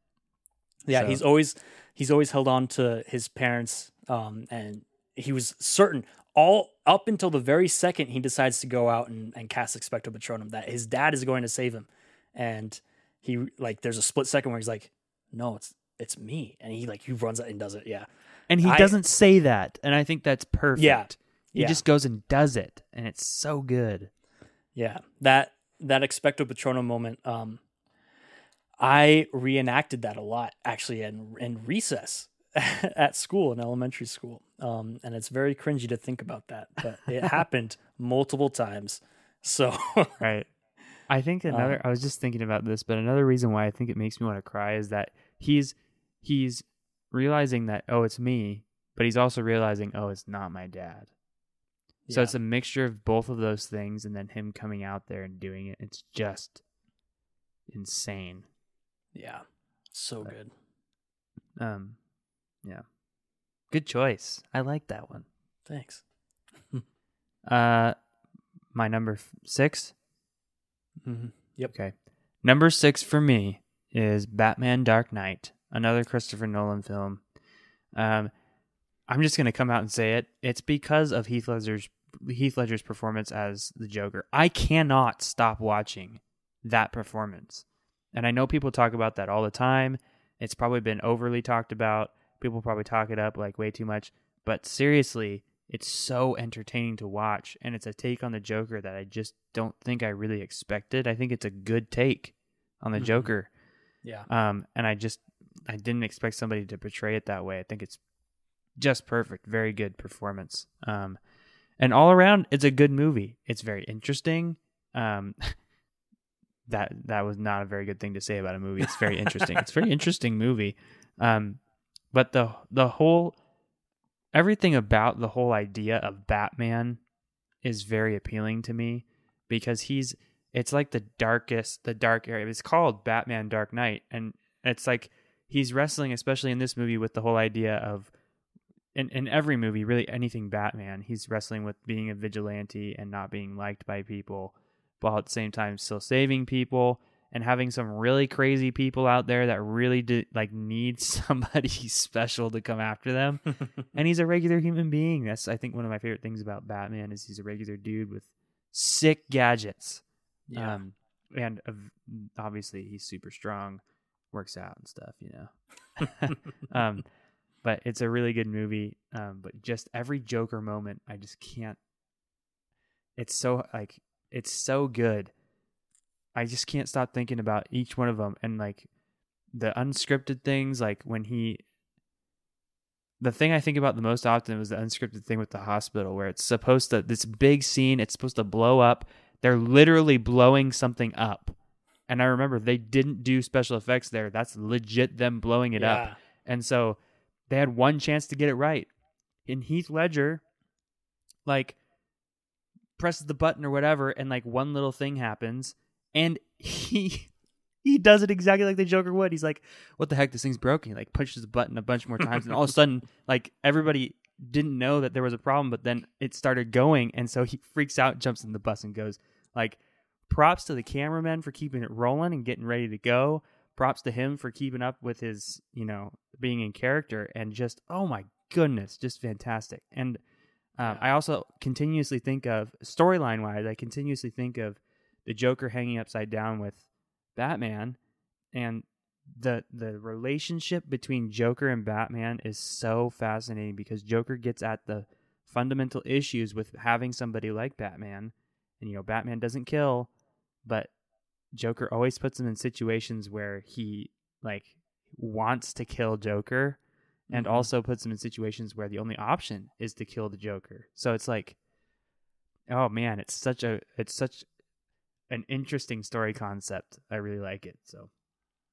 Yeah, so. He's always held on to his parents, and he was certain all up until the very second he decides to go out and cast Expecto Patronum that his dad is going to save him. And he there's a split second where he's like, no, it's me. And he runs out and does it. Yeah. And he doesn't say that. And I think that's perfect. Yeah. He just goes and does it. And it's so good. Yeah. That Expecto Patronum moment, I reenacted that a lot actually in recess at school, in elementary school. And it's very cringy to think about that, but it happened multiple times. So, right. I think I was just thinking about this, but another reason why I think it makes me want to cry is that he's realizing that, oh, it's me, but he's also realizing, oh, it's not my dad. Yeah. So it's a mixture of both of those things, and then him coming out there and doing it. It's just insane. Yeah. So good. Yeah. Good choice. I like that one. Thanks. My number six. Mm-hmm. Yep. Okay. Number six for me is Batman: Dark Knight, another Christopher Nolan film. I'm just gonna come out and say it. It's because of Heath Ledger's performance as the Joker. I cannot stop watching that performance, and I know people talk about that all the time. It's probably been overly talked about. People probably talk it up like way too much, but seriously, it's so entertaining to watch, and it's a take on the Joker that I just don't think I really expected. I think it's a good take on the Joker. Yeah. And I didn't expect somebody to portray it that way. I think it's just perfect. Very good performance. And all around, it's a good movie. It's very interesting. That was not a very good thing to say about a movie. It's very interesting. It's a very interesting movie. But the whole, everything about the whole idea of Batman is very appealing to me, because it's like the dark area. It's called Batman Dark Knight, and it's like he's wrestling, especially in this movie, with the whole idea of, in every movie, really anything Batman, he's wrestling with being a vigilante and not being liked by people, while at the same time still saving people. And having some really crazy people out there that really need somebody special to come after them. And he's a regular human being. That's, I think, one of my favorite things about Batman is he's a regular dude with sick gadgets. Yeah. And obviously he's super strong, works out and stuff, you know. But it's a really good movie. But just every Joker moment, I just can't. It's so good. I just can't stop thinking about each one of them, and the unscripted things, the thing I think about the most often was the unscripted thing with the hospital, where it's supposed to, this big scene, it's supposed to blow up. They're literally blowing something up. And I remember they didn't do special effects there. That's legit them blowing it up. And so they had one chance to get it right. And Heath Ledger, presses the button or whatever, and one little thing happens. And he does it exactly like the Joker would. He's like, what the heck, this thing's broken. He pushes the button a bunch more times, and all of a sudden, everybody didn't know that there was a problem, but then it started going. And so he freaks out, jumps in the bus and goes. Like, props to the cameraman for keeping it rolling and getting ready to go. Props to him for keeping up with his, you know, being in character, and just, oh my goodness, just fantastic. And I also continuously think of, storyline wise, I continuously think of the Joker hanging upside down with Batman, and the relationship between Joker and Batman is so fascinating, because Joker gets at the fundamental issues with having somebody like Batman. And, you know, Batman doesn't kill, but Joker always puts him in situations where he, like, wants to kill Joker, and also puts him in situations where the only option is to kill the Joker. So it's like, oh man, it's such an interesting story concept. I really like it. So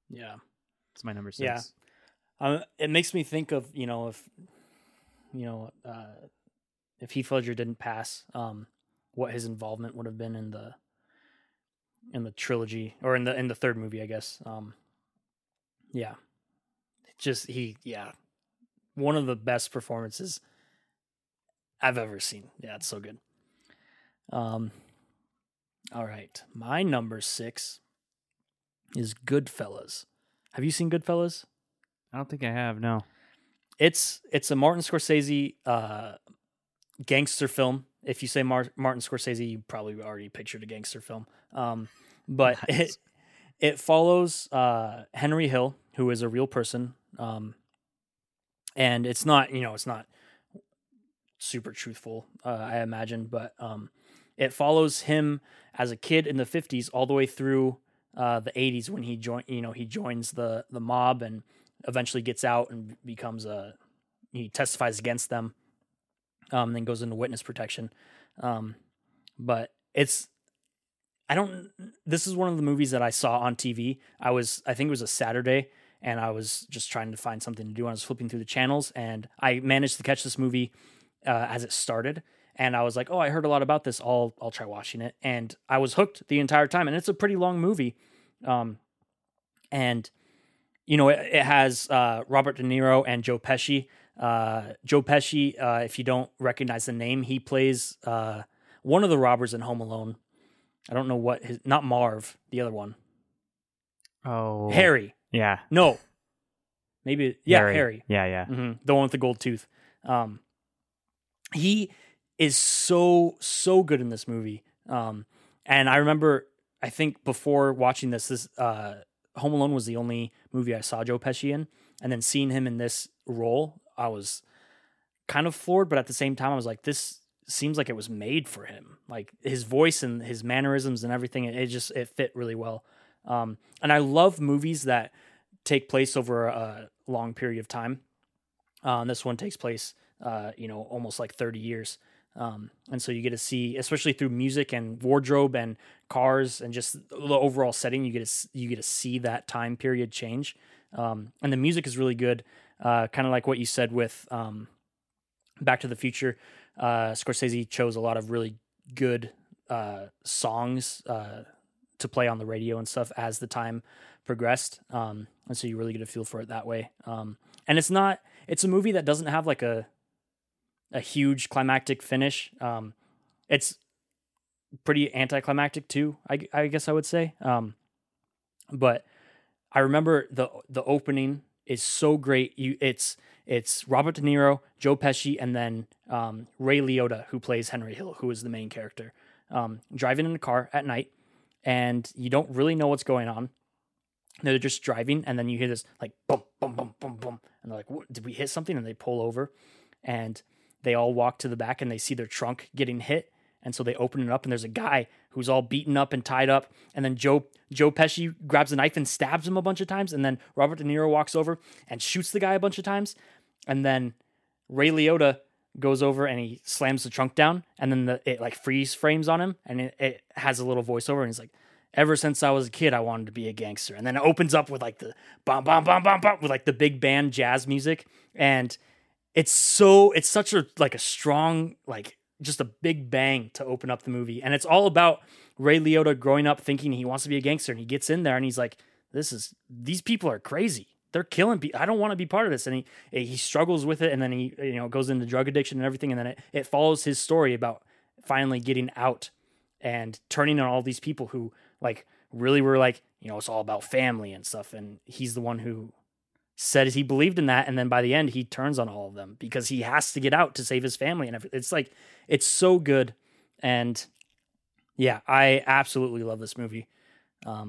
yeah, it's my number 6. Yeah, it makes me think of, you know, if Heath Ledger didn't pass, what his involvement would have been in the trilogy, or in the third movie, I guess. Yeah, just one of the best performances I've ever seen. Yeah, it's so good. All right, my number 6 is Goodfellas. Have you seen Goodfellas? I don't think I have. No, it's a Martin Scorsese gangster film. If you say Martin Scorsese, you probably already pictured a gangster film. But nice. It follows Henry Hill, who is a real person, and it's not super truthful, I imagine, but it follows him as a kid in the 50s all the way through the 80s, when he joins the mob and eventually gets out and becomes he testifies against them. Then goes into witness protection. But this is one of the movies that I saw on TV. I think it was a Saturday, and I was just trying to find something to do. I was flipping through the channels, and I managed to catch this movie as it started. And I was like, oh, I heard a lot about this. I'll try watching it. And I was hooked the entire time. And it's a pretty long movie. And, you know, it has Robert De Niro and Joe Pesci. Joe Pesci, if you don't recognize the name, he plays one of the robbers in Home Alone. I don't know what his... Not Marv, the other one. Oh. Harry. Yeah. No. Maybe... Yeah, Harry. Yeah, yeah. Mm-hmm. The one with the gold tooth. He is so, so good in this movie. And I remember, I think before watching this Home Alone was the only movie I saw Joe Pesci in. And then seeing him in this role... I was kind of floored, but at the same time, I was like, this seems like it was made for him. Like, his voice and his mannerisms and everything, it fit really well. And I love movies that take place over a long period of time. And this one takes place, almost like 30 years. And so you get to see, especially through music and wardrobe and cars and just the overall setting, you get to see that time period change. And the music is really good. Kind of like what you said with Back to the Future, Scorsese chose a lot of really good songs to play on the radio and stuff as the time progressed. And so you really get a feel for it that way. And it's a movie that doesn't have like a huge climactic finish. It's pretty anticlimactic too, I guess I would say. But I remember the opening is so great. It's Robert De Niro, Joe Pesci, and then Ray Liotta, who plays Henry Hill, who is the main character, driving in a car at night, and you don't really know what's going on. They're just driving, and then you hear this like boom, boom, boom, boom, boom, and they're like, what, did we hit something? And they pull over, and they all walk to the back, and they see their trunk getting hit, and so they open it up, and there's a guy who's all beaten up and tied up. And then Joe Pesci grabs a knife and stabs him a bunch of times. And then Robert De Niro walks over and shoots the guy a bunch of times. And then Ray Liotta goes over and he slams the trunk down. And then it like freeze frames on him. And it has a little voiceover. And he's like, ever since I was a kid, I wanted to be a gangster. And then it opens up with like the bam, bam, bam, bam, bam, with like the big band jazz music. And it's such a, like a strong, like, just a big bang to open up the movie. And it's all about Ray Liotta growing up thinking he wants to be a gangster, and he gets in there and he's like, these people are crazy. they're killing people. I don't want to be part of this. And he struggles with it, and then he, you know, goes into drug addiction and everything, and then it follows his story about finally getting out and turning on all these people who, like, really were like, you know, it's all about family and stuff. And he's the one who said he believed in that, and then by the end he turns on all of them because he has to get out to save his family and everything. It's like, it's so good. And yeah, I absolutely love this movie. Yeah.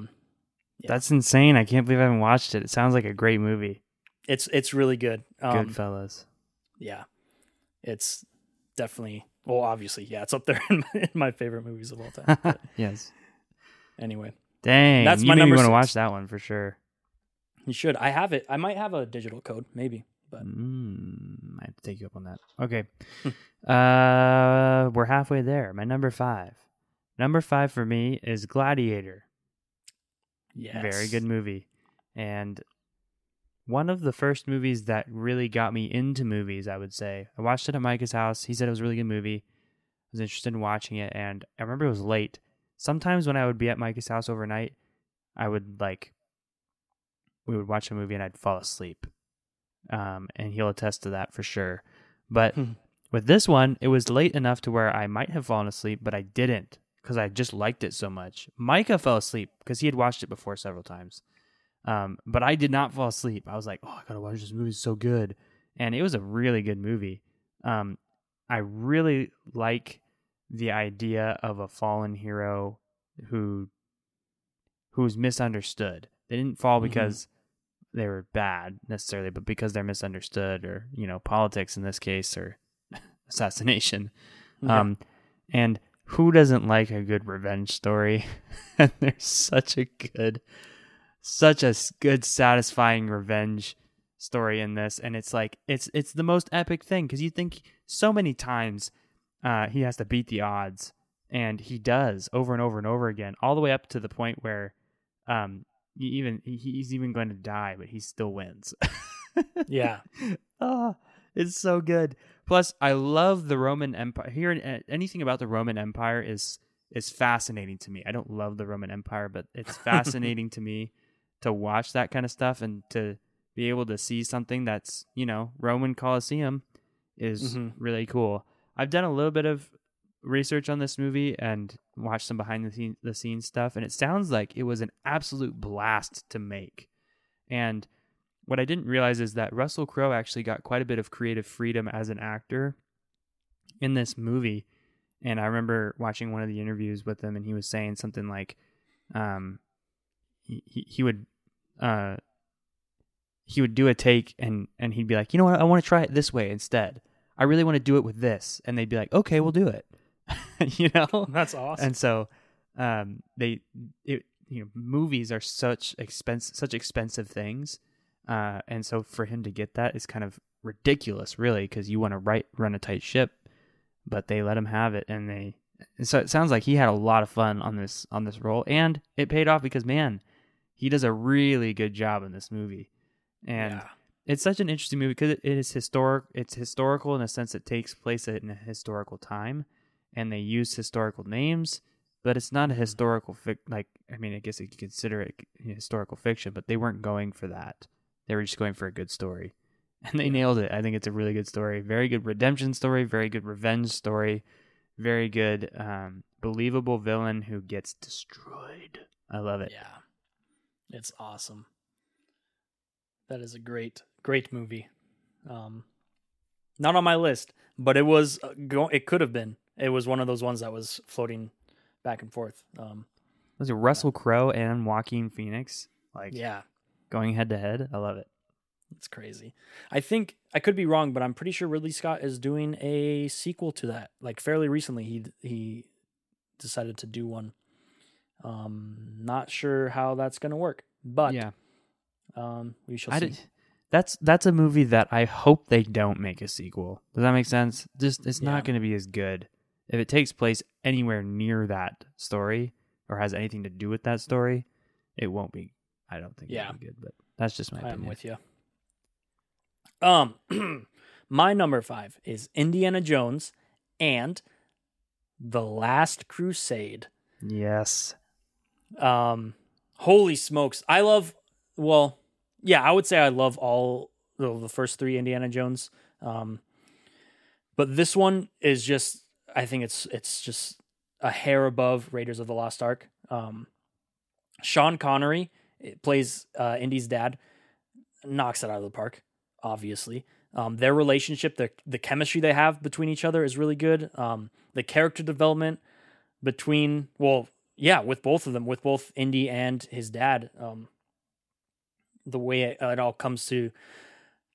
That's insane. I can't believe I haven't watched it. It sounds like a great movie. It's really good. Goodfellas. Yeah. It's definitely, well, obviously, yeah, it's up there in my favorite movies of all time. But yes. Anyway. Dang. That's my number 6. You want to watch that one for sure. You should. I have it. I might have a digital code, maybe. But I have to take you up on that. Okay. We're halfway there. My number 5. Number 5 for me is Gladiator. Yes. Very good movie. And one of the first movies that really got me into movies, I would say. I watched it at Micah's house. He said it was a really good movie. I was interested in watching it, and I remember it was late. Sometimes when I would be at Micah's house overnight, we would watch a movie and I'd fall asleep. And he'll attest to that for sure. But with this one, it was late enough to where I might have fallen asleep, but I didn't, because I just liked it so much. Micah fell asleep because he had watched it before several times. But I did not fall asleep. I was like, oh, I got to watch this movie. It's so good. And it was a really good movie. I really like the idea of a fallen hero who's misunderstood. They didn't fall because they were bad necessarily, but because they're misunderstood, or, you know, politics in this case, or assassination. Yeah. And who doesn't like a good revenge story? And there's such a good, satisfying revenge story in this. And it's like, it's the most epic thing, because you think so many times he has to beat the odds, and he does over and over and over again, all the way up to the point where he's even going to die, but he still wins. Yeah. Oh, it's so good. Plus, I love the Roman Empire. Hearing anything about the Roman Empire is fascinating to me. I don't love the Roman Empire, but it's fascinating to me to watch that kind of stuff, and to be able to see something that's, you know, Roman Colosseum is really cool. I've done a little bit of research on this movie and watched some behind the scenes stuff, and it sounds like it was an absolute blast to make. And what I didn't realize is that Russell Crowe actually got quite a bit of creative freedom as an actor in this movie. And I remember watching one of the interviews with him, and he was saying something like, he would do a take, and he'd be like, you know what, I want to try it this way instead. I really want to do it with this. And they'd be like, okay, we'll do it. You know? That's awesome. And so movies are such expensive things. And so for him to get that is kind of ridiculous, really, because you want to run a tight ship, but they let him have it, and so it sounds like he had a lot of fun on this role, and it paid off, because, man, he does a really good job in this movie, and yeah. It's such an interesting movie because it's historical in a sense. It takes place in a historical time, and they use historical names. But it's not a historical I guess you could consider it historical fiction, but they weren't going for that. They were just going for a good story. And they nailed it. I think it's a really good story. Very good redemption story. Very good revenge story. Very good believable villain who gets destroyed. I love it. Yeah. It's awesome. That is a great, great movie. Not on my list, but it was. It could have been. It was one of those ones that was floating back and forth. Was it Russell Crowe and Joaquin Phoenix? Like, yeah, going head to head. I love it. It's crazy. I think, I could be wrong, but I'm pretty sure Ridley Scott is doing a sequel to that. Like, fairly recently, he decided to do one. Not sure how that's going to work, but yeah, we shall see. That's a movie that I hope they don't make a sequel. Does that make sense? Just it's not going to be as good. If it takes place anywhere near that story, or has anything to do with that story, it won't be. I don't think it'll be good, but that's just my opinion. I'm with you. My number 5 is Indiana Jones and The Last Crusade. Yes. Holy smokes. I love, well, yeah, I would say I love all the first three Indiana Jones. But this one is just, I think it's just a hair above Raiders of the Lost Ark. Sean Connery plays Indy's dad, knocks it out of the park, obviously. Their relationship, the chemistry they have between each other is really good. The character development between, with both of them, with both Indy and his dad, the way it all comes to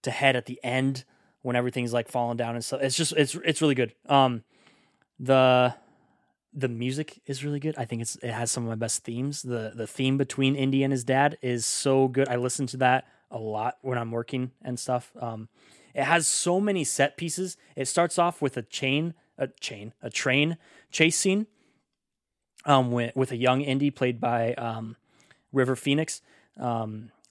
head at the end when everything's like falling down and stuff. It's just, it's really good. The music is really good. I think it has some of my best themes. The theme between Indy and his dad is so good. I listen to that a lot when I'm working and stuff. It has so many set pieces. It starts off with a train chase scene with a young Indy played by River Phoenix,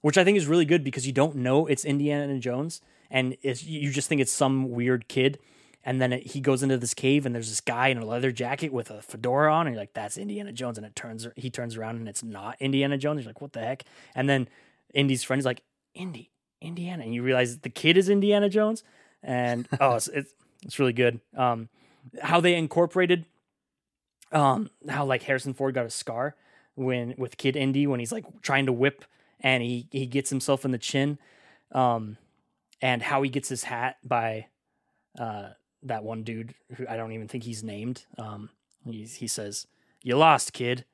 which I think is really good because you don't know it's Indiana Jones and you just think it's some weird kid. And then he goes into this cave and there's this guy in a leather jacket with a fedora on and you're like, that's Indiana Jones. And he turns around and it's not Indiana Jones. You're like, what the heck? And then Indy's friend is like, Indy, Indiana. And you realize the kid is Indiana Jones. And it's really good. How they incorporated how like Harrison Ford got a scar with Kid Indy when he's like trying to whip and he gets himself in the chin. And how he gets his hat by that one dude who I don't even think he's named. He says, "You lost, kid,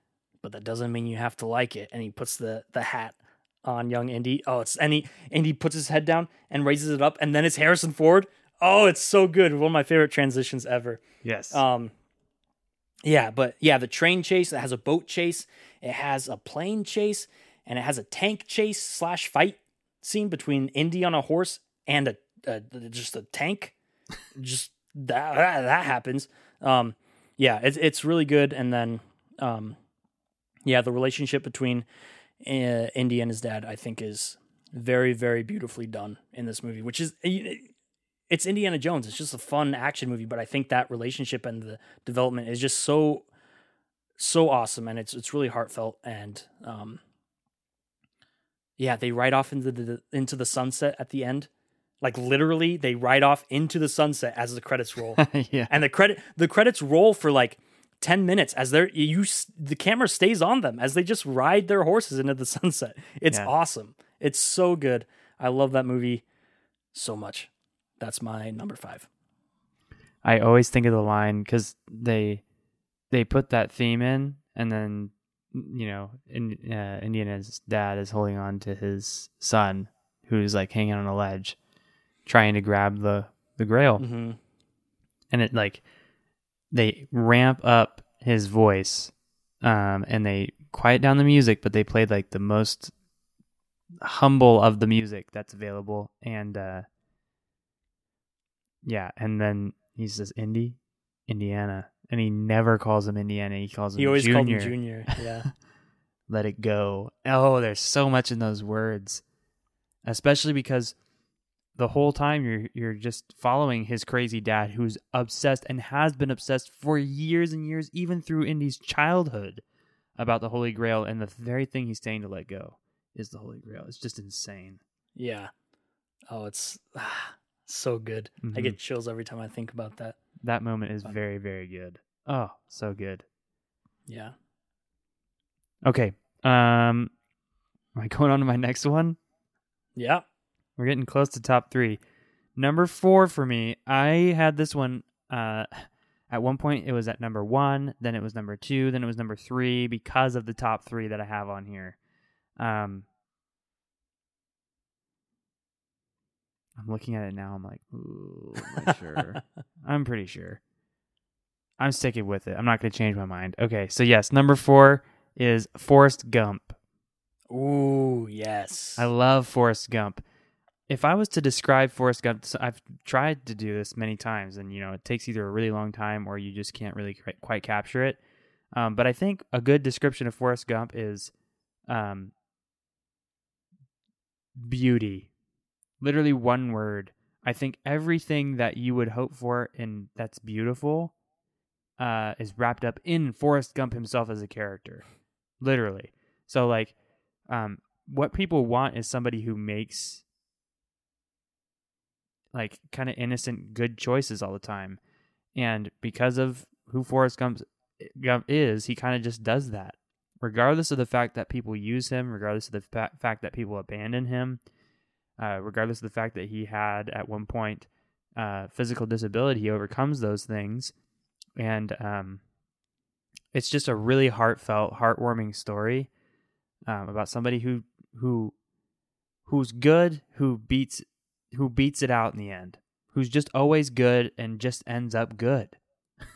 but that doesn't mean you have to like it." And he puts the hat on young Indy. Indy puts his head down and raises it up, and then it's Harrison Ford. Oh, it's so good. One of my favorite transitions ever. Yes. The train chase, it has a boat chase, it has a plane chase, and it has a tank chase / fight scene between Indy on a horse and just a tank. Just that happens. It's really good. And then, the relationship between Indy and his dad, I think, is very, very beautifully done in this movie, which is, it's Indiana Jones. It's just a fun action movie, but I think that relationship and the development is just so, so awesome. And it's really heartfelt. And, they ride off into the sunset at the end. Like literally, they ride off into the sunset as the credits roll, and the credits roll for like 10 minutes as the camera stays on them as they just ride their horses into the sunset. It's awesome. It's so good. I love that movie so much. That's my number 5. I always think of the line because they put that theme in, and then Indiana's dad is holding on to his son who's like hanging on a ledge, trying to grab the grail. Mm-hmm. And it like they ramp up his voice and they quiet down the music, but they played like the most humble of the music that's available. And and then he says Indy, Indiana, and he never calls him Indiana. He calls him Junior. He always called him Junior. Yeah. Let it go. Oh, there's so much in those words, especially because the whole time you're just following his crazy dad who's obsessed and has been obsessed for years and years, even through Indy's childhood, about the Holy Grail, and the very thing he's saying to let go is the Holy Grail. It's just insane. Yeah. Oh, it's so good. Mm-hmm. I get chills every time I think about that. That moment is very, very good. Oh, so good. Yeah. Okay. Am I going on to my next one? Yeah. We're getting close to top 3. Number 4 for me, I had this one, at one point it was at number 1, then it was number 2, then it was number 3 because of the top 3 that I have on here. I'm looking at it now, I'm like, ooh, I'm not sure. I'm pretty sure. I'm sticking with it. I'm not going to change my mind. Okay, so yes, number 4 is Forrest Gump. Ooh, yes. I love Forrest Gump. If I was to describe Forrest Gump, I've tried to do this many times, and it takes either a really long time or you just can't really quite capture it. But I think a good description of Forrest Gump is beauty. Literally one word. I think everything that you would hope for and that's beautiful is wrapped up in Forrest Gump himself as a character. Literally. So what people want is somebody who makes like kind of innocent, good choices all the time. And because of who Forrest Gump is, he kind of just does that. Regardless of the fact that people use him, regardless of the fact that people abandon him, regardless of the fact that he had at one point physical disability, he overcomes those things. And it's just a really heartfelt, heartwarming story about somebody who's good, who beats it out in the end, who's just always good and just ends up good.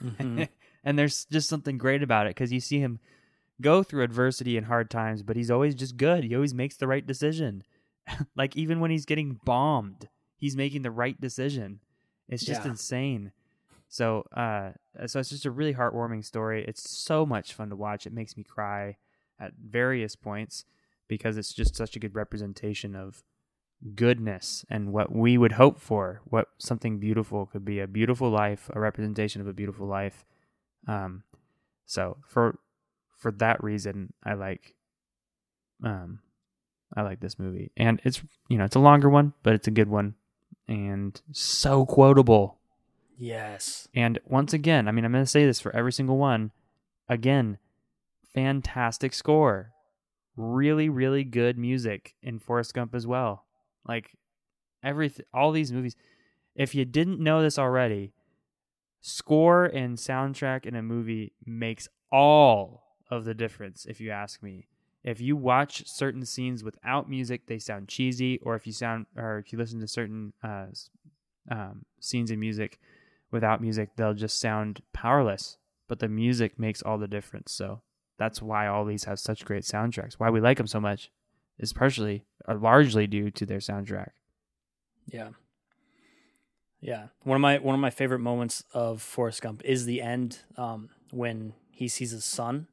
Mm-hmm. And there's just something great about it because you see him go through adversity and hard times, but he's always just good. He always makes the right decision. Like even when he's getting bombed, he's making the right decision. It's just insane. So it's just a really heartwarming story. It's so much fun to watch. It makes me cry at various points because it's just such a good representation of goodness and what we would hope for, what something beautiful could be, a beautiful life, a representation of a beautiful life. So for that reason, I like this movie, and it's, you know, it's a longer one, but it's a good one and so quotable. Yes. And once again, I mean, I'm going to say this for every single one. Again, fantastic score. Really, really good music in Forrest Gump as well. Like all these movies. If you didn't know this already, score and soundtrack in a movie makes all of the difference, if you ask me. If you watch certain scenes without music, they sound cheesy, or if you listen to certain scenes and music without music, they'll just sound powerless. But the music makes all the difference. So that's why all these have such great soundtracks. Why we like them so much is partially or largely due to their soundtrack. Yeah. Yeah. One of my favorite moments of Forrest Gump is the end when he sees his son.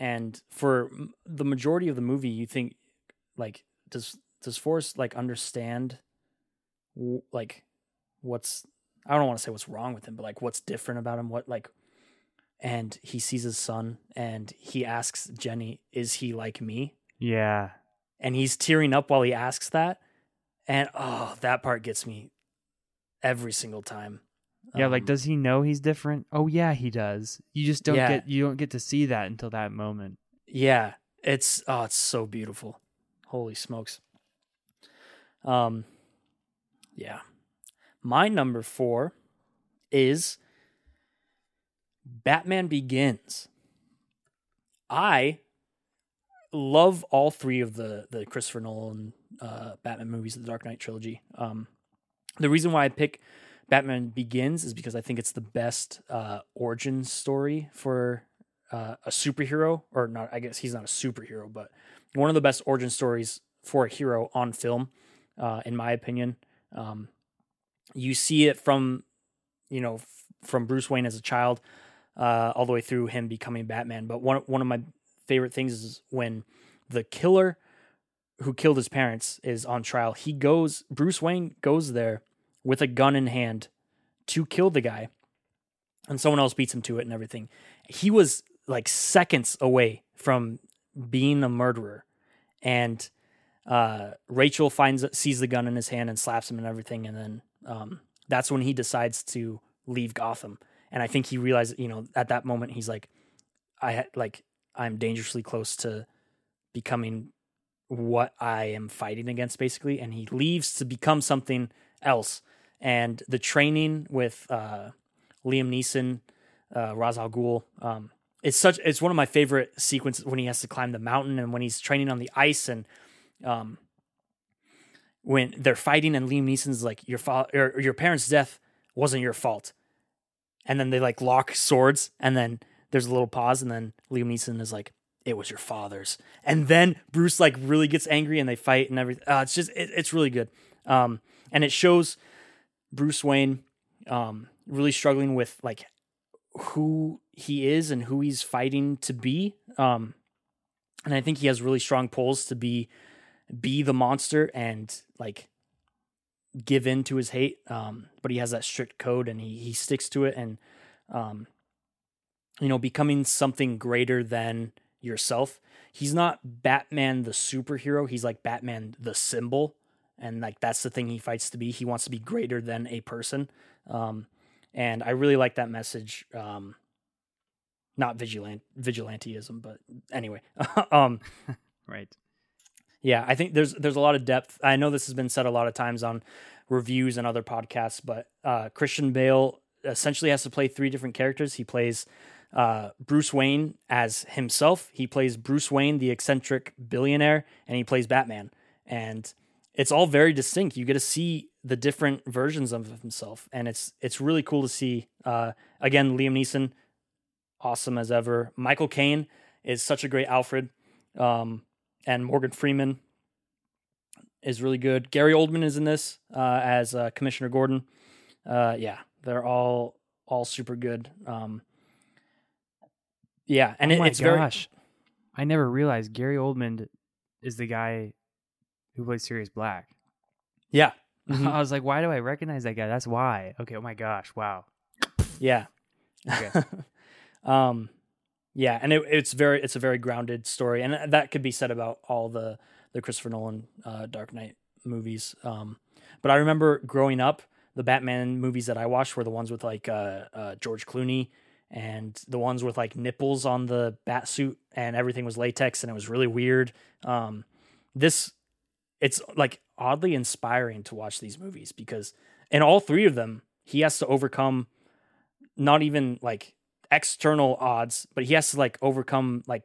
And for the majority of the movie, you think, like, does Forrest, like, understand, like, what's, I don't want to say what's wrong with him, but, like, what's different about him? What, like, and he sees his son and he asks Jenny, is he like me? Yeah. And he's tearing up while he asks that. And, oh, that part gets me every single time. Yeah, like, does he know he's different? Oh, yeah, he does. You just don't get to see that until that moment. Yeah, it's so beautiful. Holy smokes. Yeah. My number 4 is Batman Begins. I love all three of the Christopher Nolan Batman movies, the Dark Knight trilogy. The reason why I pick Batman Begins is because I think it's the best origin story for a superhero, or not, I guess he's not a superhero, but one of the best origin stories for a hero on film, in my opinion. You see it from, you know, from Bruce Wayne as a child all the way through him becoming Batman. But one of my favorite things is when the killer who killed his parents is on trial, Bruce Wayne goes there with a gun in hand to kill the guy, and someone else beats him to it and everything. He was like seconds away from being a murderer, and Rachel sees the gun in his hand and slaps him and everything. And then that's when he decides to leave Gotham. And I think he realized, you know, at that moment he's like, I'm dangerously close to becoming what I am fighting against, basically. And he leaves to become something else. And the training with Liam Neeson, Ra's al Ghul, it's one of my favorite sequences when he has to climb the mountain and when he's training on the ice, and when they're fighting and Liam Neeson's like, your parents' death wasn't your fault. And then they like lock swords, and then there's a little pause, and then Liam Neeson is like, it was your father's. And then Bruce like really gets angry and they fight and everything. It's really good. And it shows Bruce Wayne really struggling with like who he is and who he's fighting to be. And I think he has really strong pulls to be the monster and like give in to his hate. But he has that strict code and he sticks to it, and becoming something greater than yourself he's not Batman the superhero. He's like Batman the symbol. And like that's the thing he fights to be. He wants to be greater than a person. And I really like that message. Not vigilantism, but anyway. Right. Yeah, I think there's a lot of depth. I know this has been said a lot of times on reviews and other podcasts, but Christian Bale essentially has to play three different characters. He plays Bruce Wayne as himself. He plays Bruce Wayne, the eccentric billionaire, and he plays Batman. And it's all very distinct. You get to see the different versions of himself, and it's really cool to see. Again, Liam Neeson, awesome as ever. Michael Caine is such a great Alfred. And Morgan Freeman is really good. Gary Oldman is in this as Commissioner Gordon. Yeah, they're all super good. Yeah, and oh my gosh. I never realized Gary Oldman is the guy who plays Sirius Black. Yeah. Mm-hmm. I was like, why do I recognize that guy? That's why. Okay, oh my gosh, wow. Yeah. Okay. Yeah, and it's a very grounded story, and that could be said about all the Christopher Nolan Dark Knight movies. But I remember growing up, the Batman movies that I watched were the ones with like George Clooney, and the ones with like nipples on the bat suit, and everything was latex, and it was really weird. It's like oddly inspiring to watch these movies because in all three of them, he has to overcome not even like external odds, but he has to like overcome like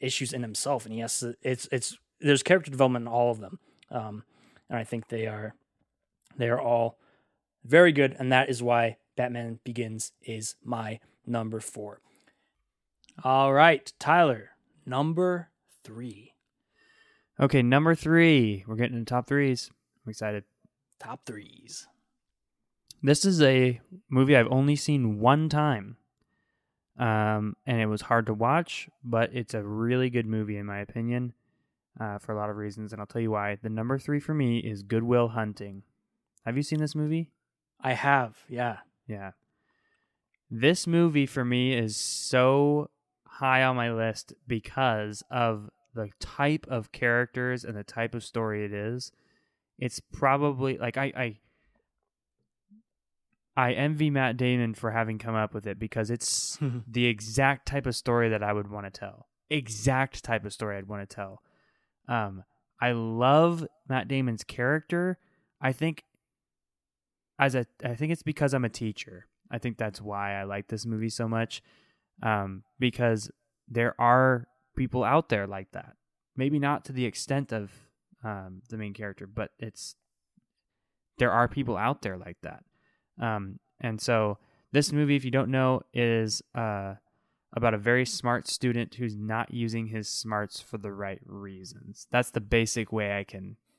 issues in himself, and he has to there's character development in all of them, and I think they are all very good, and that is why Batman Begins is my number 4. All right, Tyler, number 3. Okay, number 3. We're getting into top threes. I'm excited. Top threes. This is a movie I've only seen one time. And it was hard to watch, but it's a really good movie in my opinion, for a lot of reasons, and I'll tell you why. The number 3 for me is Good Will Hunting. Have you seen this movie? I have, yeah. Yeah. This movie for me is so high on my list because of the type of characters and the type of story it is. It's probably like I envy Matt Damon for having come up with it because it's the exact type of story that I would want to tell. Exact type of story I'd want to tell. I love Matt Damon's character. I think it's because I'm a teacher. I think that's why I like this movie so much, because there are people out there like that. Maybe not to the extent of the main character, but there are people out there like that. And so this movie, if you don't know, is about a very smart student who's not using his smarts for the right reasons. That's the basic way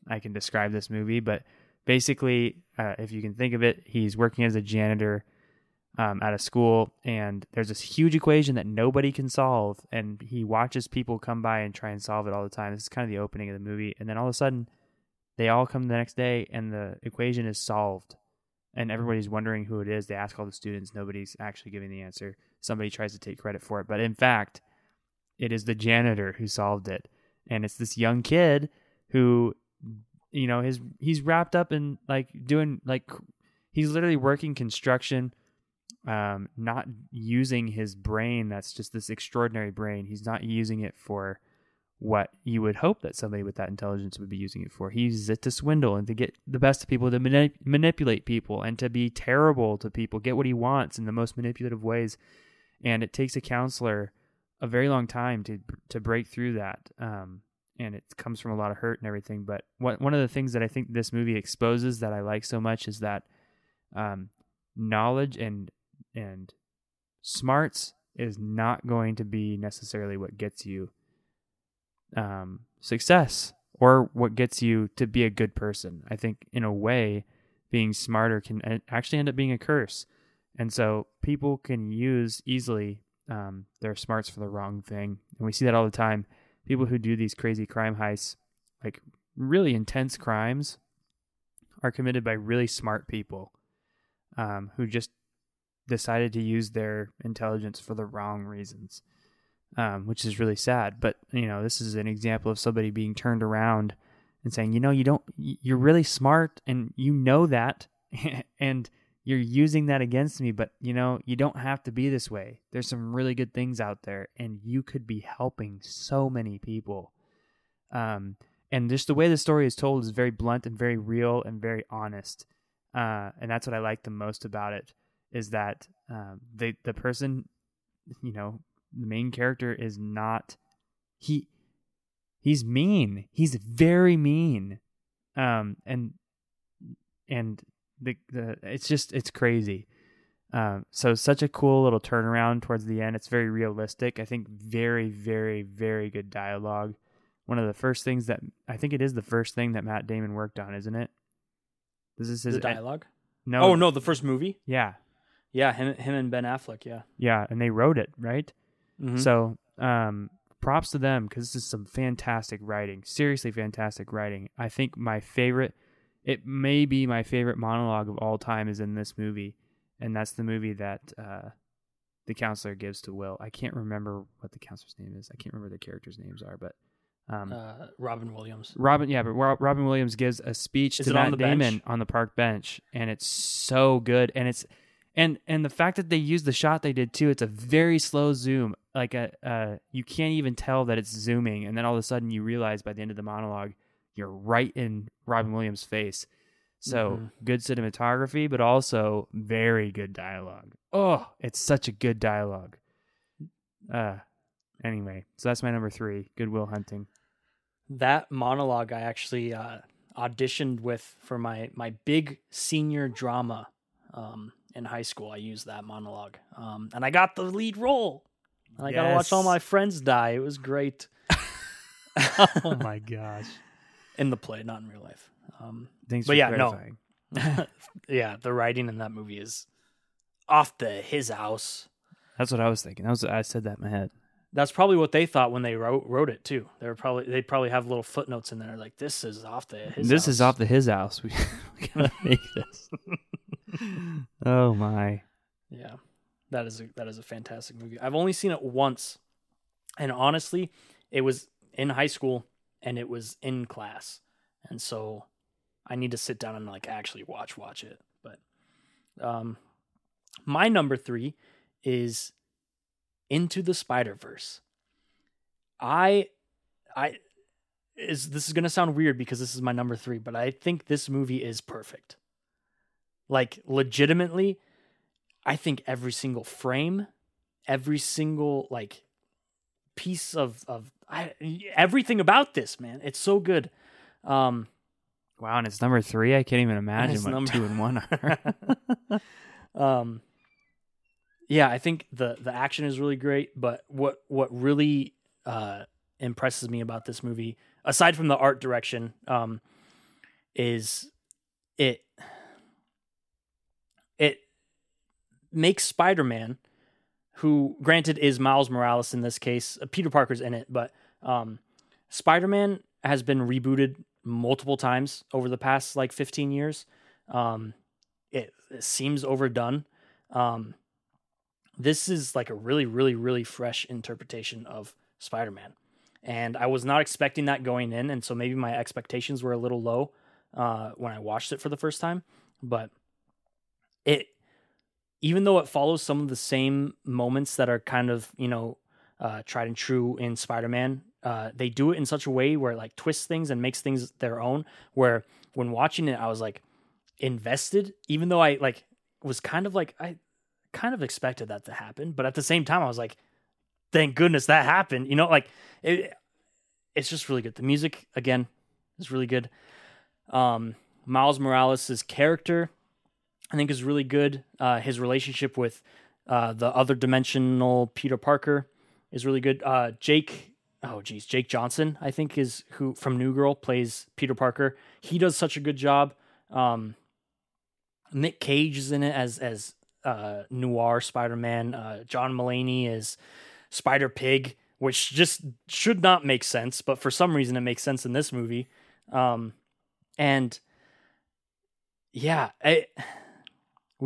I can describe this movie. But basically, if you can think of it, he's working as a janitor at a school, and there's this huge equation that nobody can solve, and he watches people come by and try and solve it all the time. This is kind of the opening of the movie, and then all of a sudden, they all come the next day, and the equation is solved. And everybody's wondering who it is. They ask all the students. Nobody's actually giving the answer. Somebody tries to take credit for it. But in fact, it is the janitor who solved it. And it's this young kid who, you know, he's wrapped up in like doing like, he's literally working construction, not using his brain. That's just this extraordinary brain. He's not using it for what you would hope that somebody with that intelligence would be using it for. He uses it to swindle and to get the best of people, to manipulate people, and to be terrible to people, get what he wants in the most manipulative ways. And it takes a counselor a very long time to break through that. And it comes from a lot of hurt and everything. But one of the things that I think this movie exposes that I like so much is that knowledge and smarts is not going to be necessarily what gets you success or what gets you to be a good person. I think in a way being smarter can actually end up being a curse. And so people can use easily their smarts for the wrong thing. And we see that all the time. People who do these crazy crime heists, like really intense crimes, are committed by really smart people who just decided to use their intelligence for the wrong reasons. which is really sad. But, you know, this is an example of somebody being turned around and saying, you know, you're really smart and you know that, and you're using that against me, but, you know, you don't have to be this way. There's some really good things out there, and you could be helping so many people. And just the way the story is told is very blunt and very real and very honest. And that's what I like the most about it, is that the person, you know, the main character is not, he's mean. He's very mean. It's crazy. So such a cool little turnaround towards the end. It's very realistic. I think very, very, very good dialogue. One of the first things that, I think it is the first thing that Matt Damon worked on, isn't it? This is his dialogue. The first movie. Yeah. Him and Ben Affleck. Yeah. And they wrote it, right? Mm-hmm. So, props to them, because this is some fantastic writing. Seriously fantastic writing. I think my favorite monologue of all time is in this movie, and that's the movie that the counselor gives to Will. I can't remember what the counselor's name is. I can't remember what the characters' names are, but Robin Williams. Robin Williams gives a speech to Matt Damon on the park bench, and it's so good. And it's and the fact that they used the shot they did too. It's a very slow zoom, like you can't even tell that it's zooming, and then all of a sudden you realize by the end of the monologue, you're right in Robin Williams' face. So good cinematography, but also very good dialogue. Oh, it's such a good dialogue. Anyway, so that's my number 3, Good Will Hunting. That monologue I actually auditioned with for my big senior drama in high school. I used that monologue. And I got the lead role. And I got to watch all my friends die. It was great. Oh my gosh. In the play, not in real life. The writing in that movie is off the his house. That's what I was thinking. I said that in my head. That's probably what they thought when they wrote it too. They probably have little footnotes in there like, this is off the his house. This is off the his house. We gotta make this. Oh my. Yeah, that is a fantastic movie. I've only seen it once, and honestly, it was in high school. And it was in class, and so I need to sit down and like actually watch it. But my number 3 is Into the Spider-Verse. This is gonna sound weird because this is my number 3, but I think this movie is perfect. Like legitimately, I think every single frame, every single like piece of everything about this, man, it's so good. Wow, and it's number 3. I can't even imagine what 2 and 1 are. I think the action is really great, but what really impresses me about this movie, aside from the art direction, is it makes Spider-Man, who granted is Miles Morales in this case, Peter Parker's in it, but Spider-Man has been rebooted multiple times over the past like 15 years. It seems overdone. This is like a really, really, really fresh interpretation of Spider-Man. And I was not expecting that going in. And so maybe my expectations were a little low when I watched it for the first time, but even though it follows some of the same moments that are kind of, you know, tried and true in Spider-Man, they do it in such a way where it like twists things and makes things their own, where when watching it, I was like invested, even though I like was kind of like, I kind of expected that to happen. But at the same time, I was like, thank goodness that happened. You know, like it's just really good. The music, again, is really good. Miles Morales' character, I think, is really good. His relationship with the other dimensional Peter Parker is really good. Jake Johnson, I think, is who from New Girl plays Peter Parker. He does such a good job. Nick Cage is in it as Noir Spider-Man. John Mulaney is Spider-Pig, which just should not make sense, but for some reason it makes sense in this movie.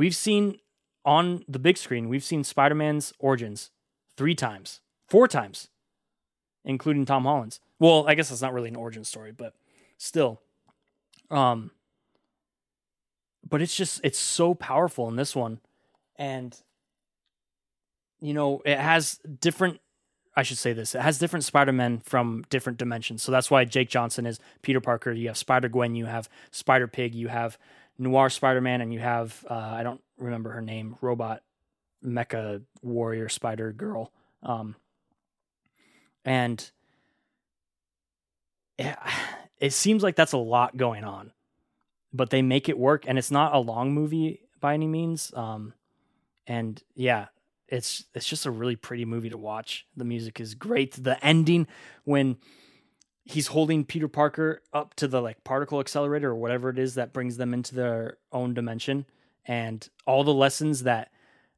We've seen on the big screen, Spider-Man's origins 3 times. 4 times, including Tom Holland's. Well, I guess that's not really an origin story, but still. But it's just, it's so powerful in this one. And, you know, it has different, I should say this, it has different Spider-Men from different dimensions. So that's why Jake Johnson is Peter Parker. You have Spider-Gwen, you have Spider-Pig, you have Noir Spider-Man, and you have, I don't remember her name, Robot Mecha Warrior Spider-Girl. And it seems like that's a lot going on, but they make it work, and it's not a long movie by any means. And yeah, it's just a really pretty movie to watch. The music is great. The ending when he's holding Peter Parker up to the like particle accelerator or whatever it is that brings them into their own dimension, and all the lessons that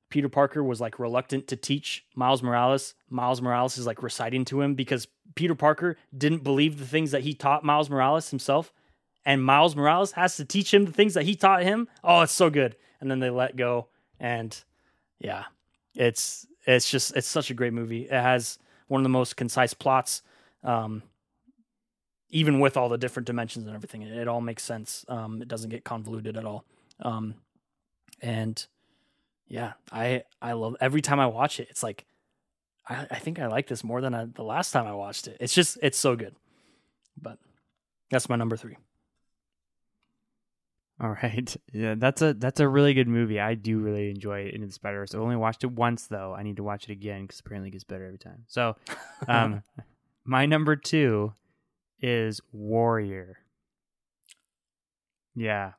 Peter Parker was like reluctant to teach Miles Morales. Miles Morales is like reciting to him because Peter Parker didn't believe the things that he taught Miles Morales himself, and Miles Morales has to teach him the things that he taught him. Oh, it's so good. And then they let go, and yeah, it's just, it's such a great movie. It has one of the most concise plots, even with all the different dimensions and everything. It all makes sense. It doesn't get convoluted at all. And yeah, I love every time I watch it. It's like, I think I like this more than the last time I watched it. It's just, it's so good. But that's my number 3. All right. Yeah, that's a really good movie. I do really enjoy it, Into the Spider-Verse. I only watched it once, though. I need to watch it again because apparently it gets better every time. So my number 2 is Warrior. Yeah.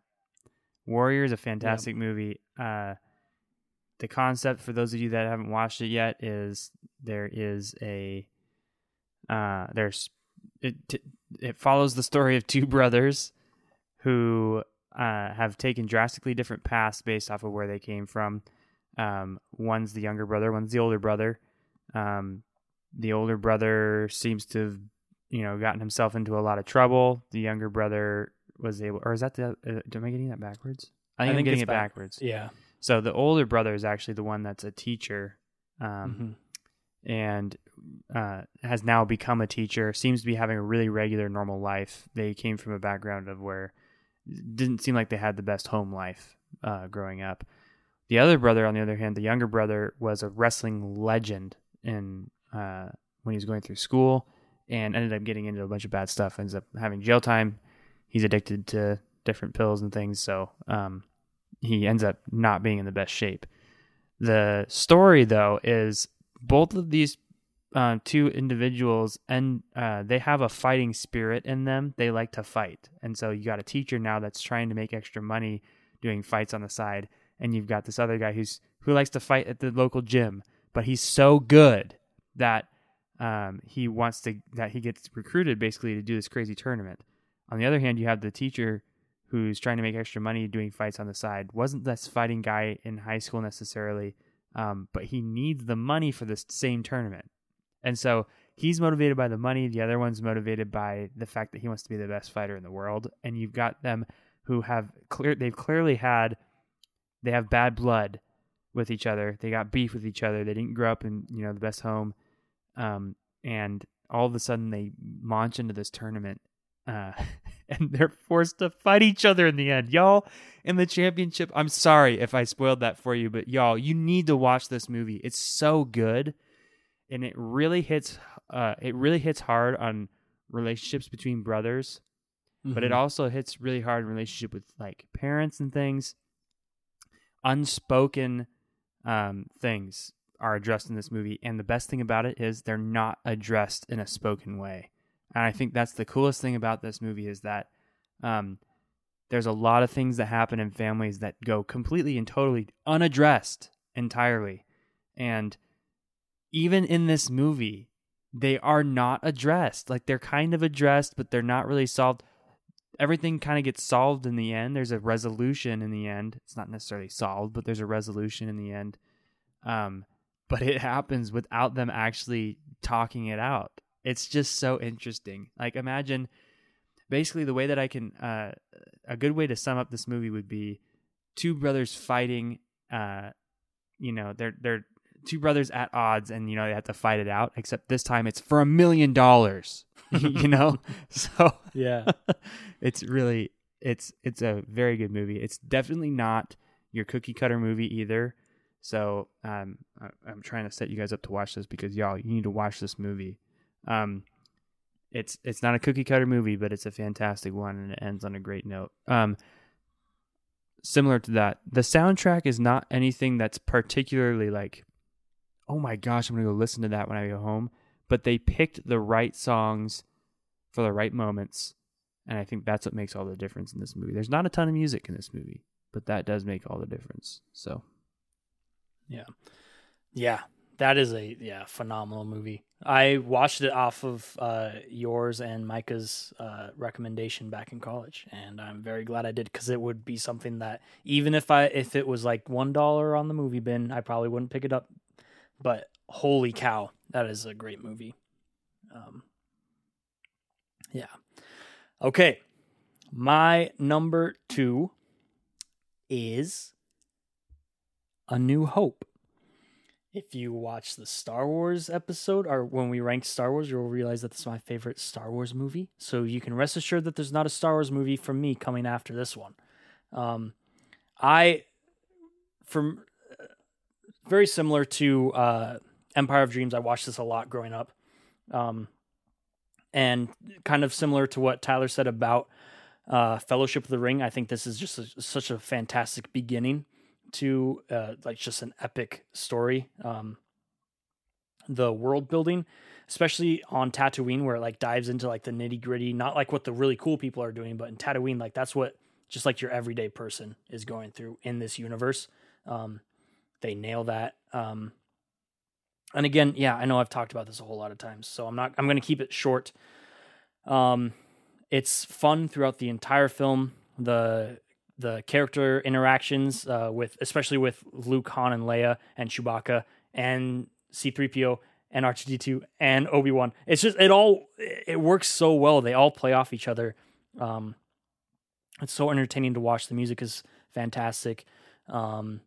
Warrior is a fantastic movie. The concept, for those of you that haven't watched it yet, is there is a it follows the story of 2 brothers who have taken drastically different paths based off of where they came from. One's the younger brother, one's the older brother. The older brother seems to have, gotten himself into a lot of trouble. The younger brother was able, or is that the? Am I getting that backwards? I think I'm getting it backwards. Yeah. So the older brother is actually the one that's a teacher, and has now become a teacher, seems to be having a really regular, normal life. They came from a background of where it didn't seem like they had the best home life growing up. The other brother, on the other hand, the younger brother, was a wrestling legend when he was going through school and ended up getting into a bunch of bad stuff, ends up having jail time. He's addicted to different pills and things, so... he ends up not being in the best shape. The story, though, is both of these 2 individuals, and they have a fighting spirit in them. They like to fight. And so you got a teacher now that's trying to make extra money doing fights on the side. And you've got this other guy who likes to fight at the local gym, but he's so good that he gets recruited basically to do this crazy tournament. On the other hand, you have the teacher who's trying to make extra money doing fights on the side. Wasn't this fighting guy in high school necessarily, but he needs the money for this same tournament. And so he's motivated by the money. The other one's motivated by the fact that he wants to be the best fighter in the world. And you've got them who have clearly have bad blood with each other. They got beef with each other. They didn't grow up in, the best home. And all of a sudden they launch into this tournament, and they're forced to fight each other in the end. Y'all, in the championship, I'm sorry if I spoiled that for you, but y'all, you need to watch this movie. It's so good, and it really hits hard on relationships between brothers, but it also hits really hard in relationship with like parents and things. Unspoken things are addressed in this movie, and the best thing about it is they're not addressed in a spoken way. And I think that's the coolest thing about this movie is that there's a lot of things that happen in families that go completely and totally unaddressed entirely. And even in this movie, they are not addressed. Like, they're kind of addressed, but they're not really solved. Everything kind of gets solved in the end. There's a resolution in the end. It's not necessarily solved, but there's a resolution in the end. But it happens without them actually talking it out. It's just so interesting. Like, imagine, basically the way that I can, a good way to sum up this movie would be 2 brothers fighting, they're two brothers at odds, and, you know, they have to fight it out, except this time it's for $1 million, you know? So yeah, it's really, it's a very good movie. It's definitely not your cookie cutter movie either. So I'm trying to set you guys up to watch this, because y'all, you need to watch this movie. It's not a cookie cutter movie, but it's a fantastic one, and it ends on a great note. Similar to that, the soundtrack is not anything that's particularly like, oh my gosh, I'm going to go listen to that when I go home. But they picked the right songs for the right moments. And I think that's what makes all the difference in this movie. There's not a ton of music in this movie, but that does make all the difference. So, yeah. Yeah. That is a phenomenal movie. I watched it off of yours and Micah's recommendation back in college, and I'm very glad I did, because it would be something that even if it was like $1 on the movie bin, I probably wouldn't pick it up. But holy cow, that is a great movie. Yeah. Okay, my number 2 is A New Hope. If you watch the Star Wars episode, or when we ranked Star Wars, you'll realize that this is my favorite Star Wars movie. So you can rest assured that there's not a Star Wars movie from me coming after this one. Very similar to Empire of Dreams, I watched this a lot growing up. And kind of similar to what Tyler said about Fellowship of the Ring, I think this is just such a fantastic beginning to like just an epic story. The world building, especially on Tatooine, where it like dives into like the nitty gritty, not like what the really cool people are doing, but in Tatooine, like that's what just like your everyday person is going through in this universe. They nail that. And again, yeah, I know I've talked about this a whole lot of times, so I'm going to keep it short. It's fun throughout the entire film. The character interactions especially with Luke, Han, and Leia, and Chewbacca, and C-3PO, and R2-D2, and Obi-Wan. It's just, it works so well. They all play off each other. It's so entertaining to watch. The music is fantastic. Darth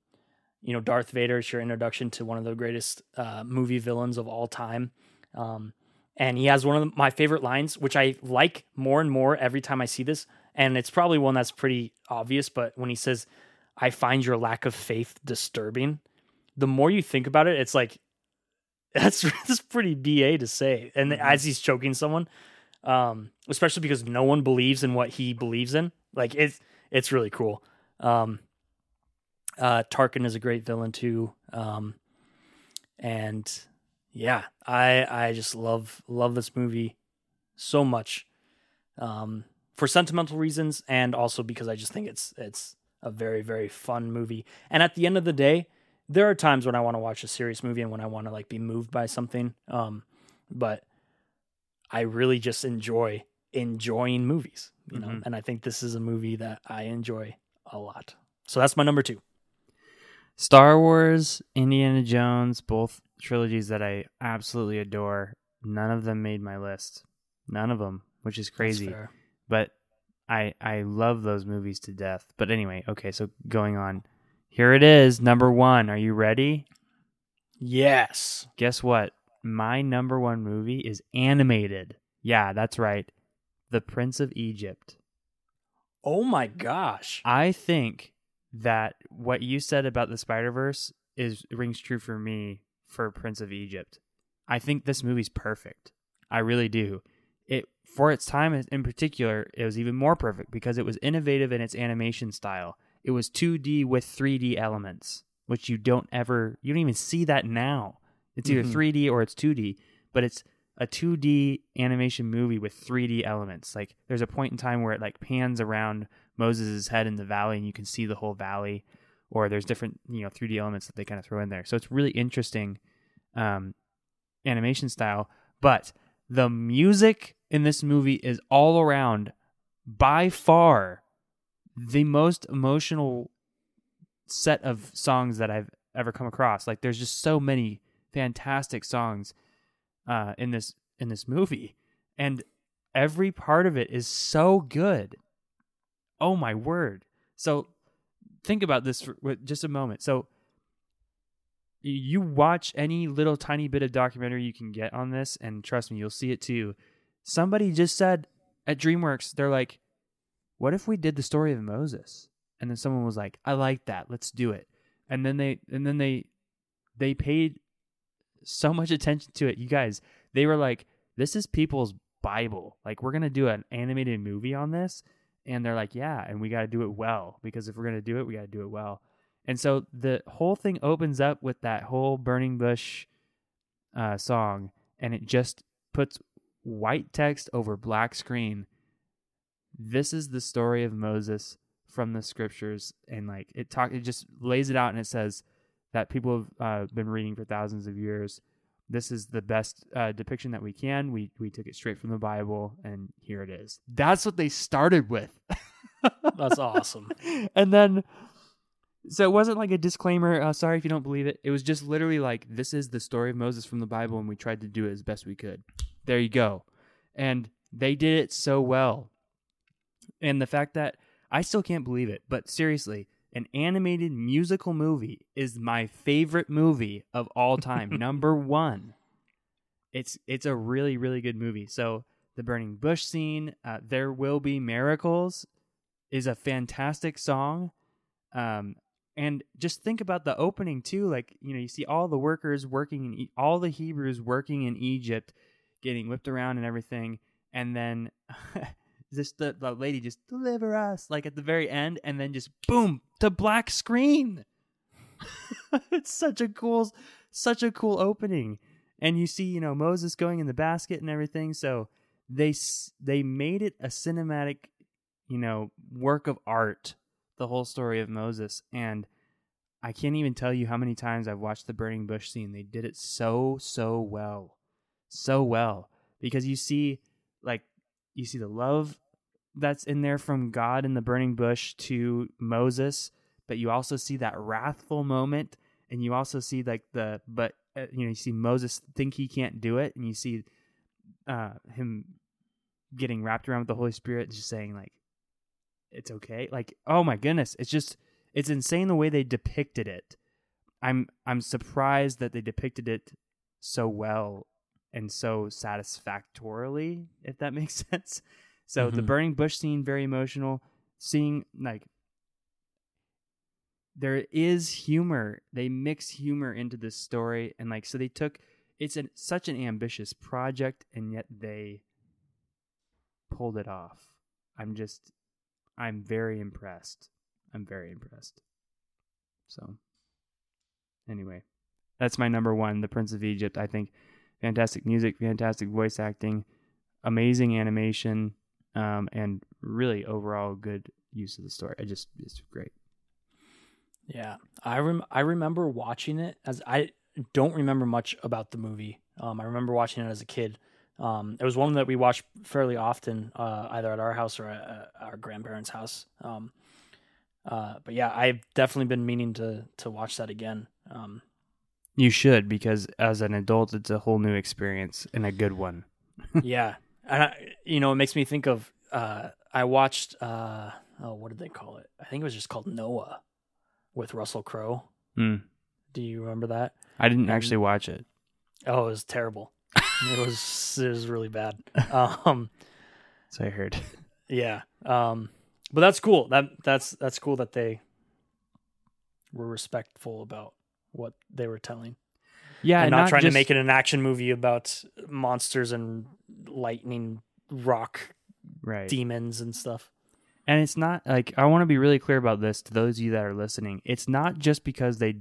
Vader is your introduction to one of the greatest movie villains of all time. And he has one of my favorite lines, which I like more and more every time I see this. And it's probably one that's pretty obvious, but when he says, "I find your lack of faith disturbing," the more you think about it, it's like, that's pretty BA to say. And as he's choking someone, especially because no one believes in what he believes in, like it's really cool. Tarkin is a great villain too. And yeah, I just love this movie so much. For sentimental reasons, and also because I just think it's a very, very fun movie. And at the end of the day, there are times when I want to watch a serious movie and when I want to like be moved by something. But I really just enjoying movies, you know. And I think this is a movie that I enjoy a lot. So that's my number 2. Star Wars, Indiana Jones, both trilogies that I absolutely adore. None of them made my list. None of them, which is crazy. That's fair. But I love those movies to death. But anyway, okay, so going on. Here it is, number 1. Are you ready? Yes. Guess what? My number 1 movie is animated. Yeah, that's right. The Prince of Egypt. Oh my gosh. I think that what you said about the Spider-Verse rings true for me for Prince of Egypt. I think this movie's perfect. I really do. It, for its time in particular, it was even more perfect because it was innovative in its animation style. It was 2D with 3D elements, which you don't even see that now. It's either 3D or it's 2D, but it's a 2D animation movie with 3D elements. Like there's a point in time where it like pans around Moses' head in the valley and you can see the whole valley, or there's different, 3D elements that they kind of throw in there. So it's really interesting animation style, but the music in this movie is all around, by far, the most emotional set of songs that I've ever come across. Like, there's just so many fantastic songs in this movie, and every part of it is so good. Oh my word! So, think about this for just a moment. So, You watch any little tiny bit of documentary you can get on this, and trust me, you'll see it too. Somebody just said at DreamWorks, they're like, what if we did the story of Moses? And then someone was like, I like that. Let's do it. And then they paid so much attention to it. You guys, they were like, this is people's Bible. Like, we're going to do an animated movie on this. And they're like, yeah, and we got to do it well, because if we're going to do it, we got to do it well. And so the whole thing opens up with that whole Burning Bush song, and it just puts white text over black screen. This is the story of Moses from the scriptures, and like it just lays it out, and it says that people have been reading for thousands of years. This is the best depiction that we can. We took it straight from the Bible, and here it is. That's what they started with. That's awesome. And then, so it wasn't like a disclaimer, sorry if you don't believe it. It was just literally like, this is the story of Moses from the Bible, and we tried to do it as best we could. There you go. And they did it so well. And the fact that, I still can't believe it, but seriously, an animated musical movie is my favorite movie of all time. Number 1. It's a really, really good movie. So the Burning Bush scene, There Will Be Miracles, is a fantastic song. And just think about the opening too. Like, you know, you see all the workers working, all the Hebrews working in Egypt, getting whipped around and everything. And then just the lady just, deliver us, like at the very end, and then just boom, to black screen. It's such a cool opening. And you see, you know, Moses going in the basket and everything. So they made it a cinematic, you know, work of art, the whole story of Moses. And I can't even tell you how many times I've watched the Burning Bush scene. They did it so well, because you see the love that's in there from God in the burning bush to Moses, but you also see that wrathful moment, and you also see you see Moses think he can't do it, and you see him getting wrapped around with the Holy Spirit and just saying like, it's okay. Like, oh my goodness, it's insane the way they depicted it. I'm surprised that they depicted it so well and so satisfactorily, if that makes sense. So The burning bush scene, very emotional. Seeing like there is humor. They mix humor into this story, and like so they took such an ambitious project, and yet they pulled it off. I'm very impressed. So anyway, that's my number 1, The Prince of Egypt. I think fantastic music, fantastic voice acting, amazing animation, and really overall good use of the story. It's great. Yeah, I remember watching it as I don't remember much about the movie. I remember watching it as a kid. It was one that we watched fairly often, either at our house or at our grandparents' house. But yeah, I've definitely been meaning to watch that again. You should, because as an adult, it's a whole new experience and a good one. Yeah. And it makes me think of, I watched, what did they call it? I think it was just called Noah with Russell Crowe. Mm. Do you remember that? I didn't actually watch it. Oh, it was terrible. It was really bad. So I heard. Yeah. But that's cool. That's cool that they were respectful about what they were telling. Yeah, and not trying to make it an action movie about monsters and lightning, rock, right, demons and stuff. And it's not like, I want to be really clear about this to those of you that are listening. It's not just because they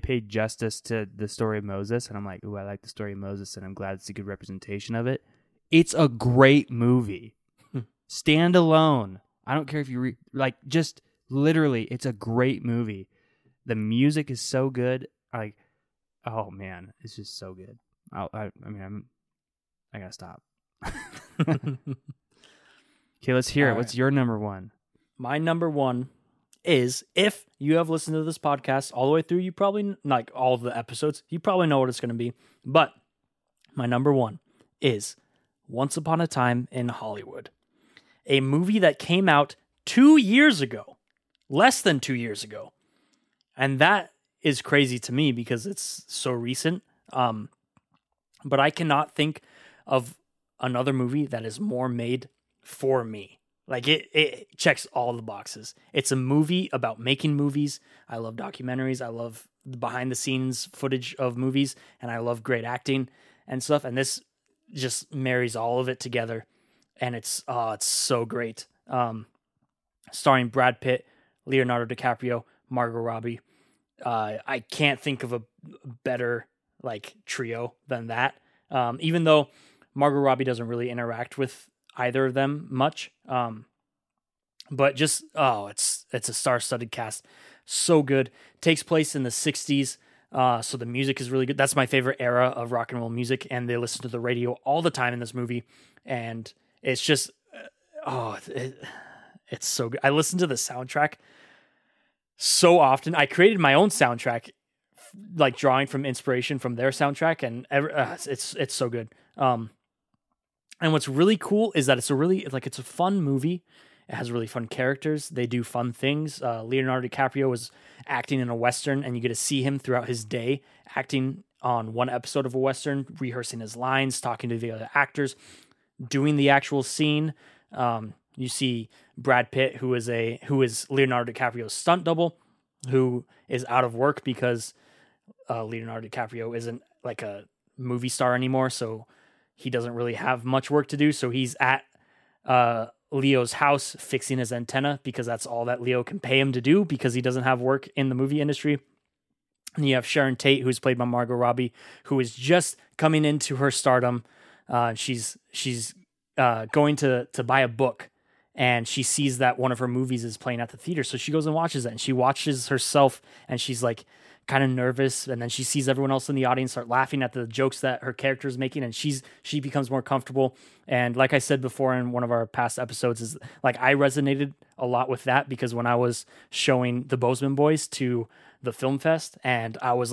paid justice to the story of Moses, and I'm like, ooh, I like the story of Moses, and I'm glad it's a good representation of it. It's a great movie. Stand alone. I don't care if you just literally, it's a great movie. The music is so good. Like, oh man, it's just so good. I gotta stop. Okay, let's hear it. All right. What's your number 1? My number 1 is, if you have listened to this podcast all the way through, you probably, like all of the episodes, you probably know what it's going to be. But my number 1 is Once Upon a Time in Hollywood, a movie that came out less than 2 years ago. And that is crazy to me because it's so recent. But I cannot think of another movie that is more made for me. Like, it checks all the boxes. It's a movie about making movies. I love documentaries. I love the behind-the-scenes footage of movies, and I love great acting and stuff. And this just marries all of it together, and it's so great. Starring Brad Pitt, Leonardo DiCaprio, Margot Robbie. I can't think of a better like trio than that. Even though Margot Robbie doesn't really interact with either of them much, but just it's a star-studded cast. So good. Takes place in the 60s, so the music is really good. That's my favorite era of rock and roll music, and they listen to the radio all the time in this movie, and it's just it's so good. I listen to the soundtrack so often. I created my own soundtrack, like drawing from inspiration from their soundtrack, and it's so good. And what's really cool is that it's a fun movie. It has really fun characters. They do fun things. Leonardo DiCaprio was acting in a Western, and you get to see him throughout his day acting on one episode of a Western, rehearsing his lines, talking to the other actors, doing the actual scene. You see Brad Pitt, who is Leonardo DiCaprio's stunt double, who is out of work because Leonardo DiCaprio isn't like a movie star anymore, so he doesn't really have much work to do. So he's at Leo's house fixing his antenna, because that's all that Leo can pay him to do, because he doesn't have work in the movie industry. And you have Sharon Tate, who's played by Margot Robbie, who is just coming into her stardom. She's going to buy a book, and she sees that one of her movies is playing at the theater. So she goes and watches it, and she watches herself, and she's like kind of nervous, and then she sees everyone else in the audience start laughing at the jokes that her character is making, and she becomes more comfortable. And like I said before in one of our past episodes, is like I resonated a lot with that, because when I was showing The Bozeman Boys to the film fest, and I was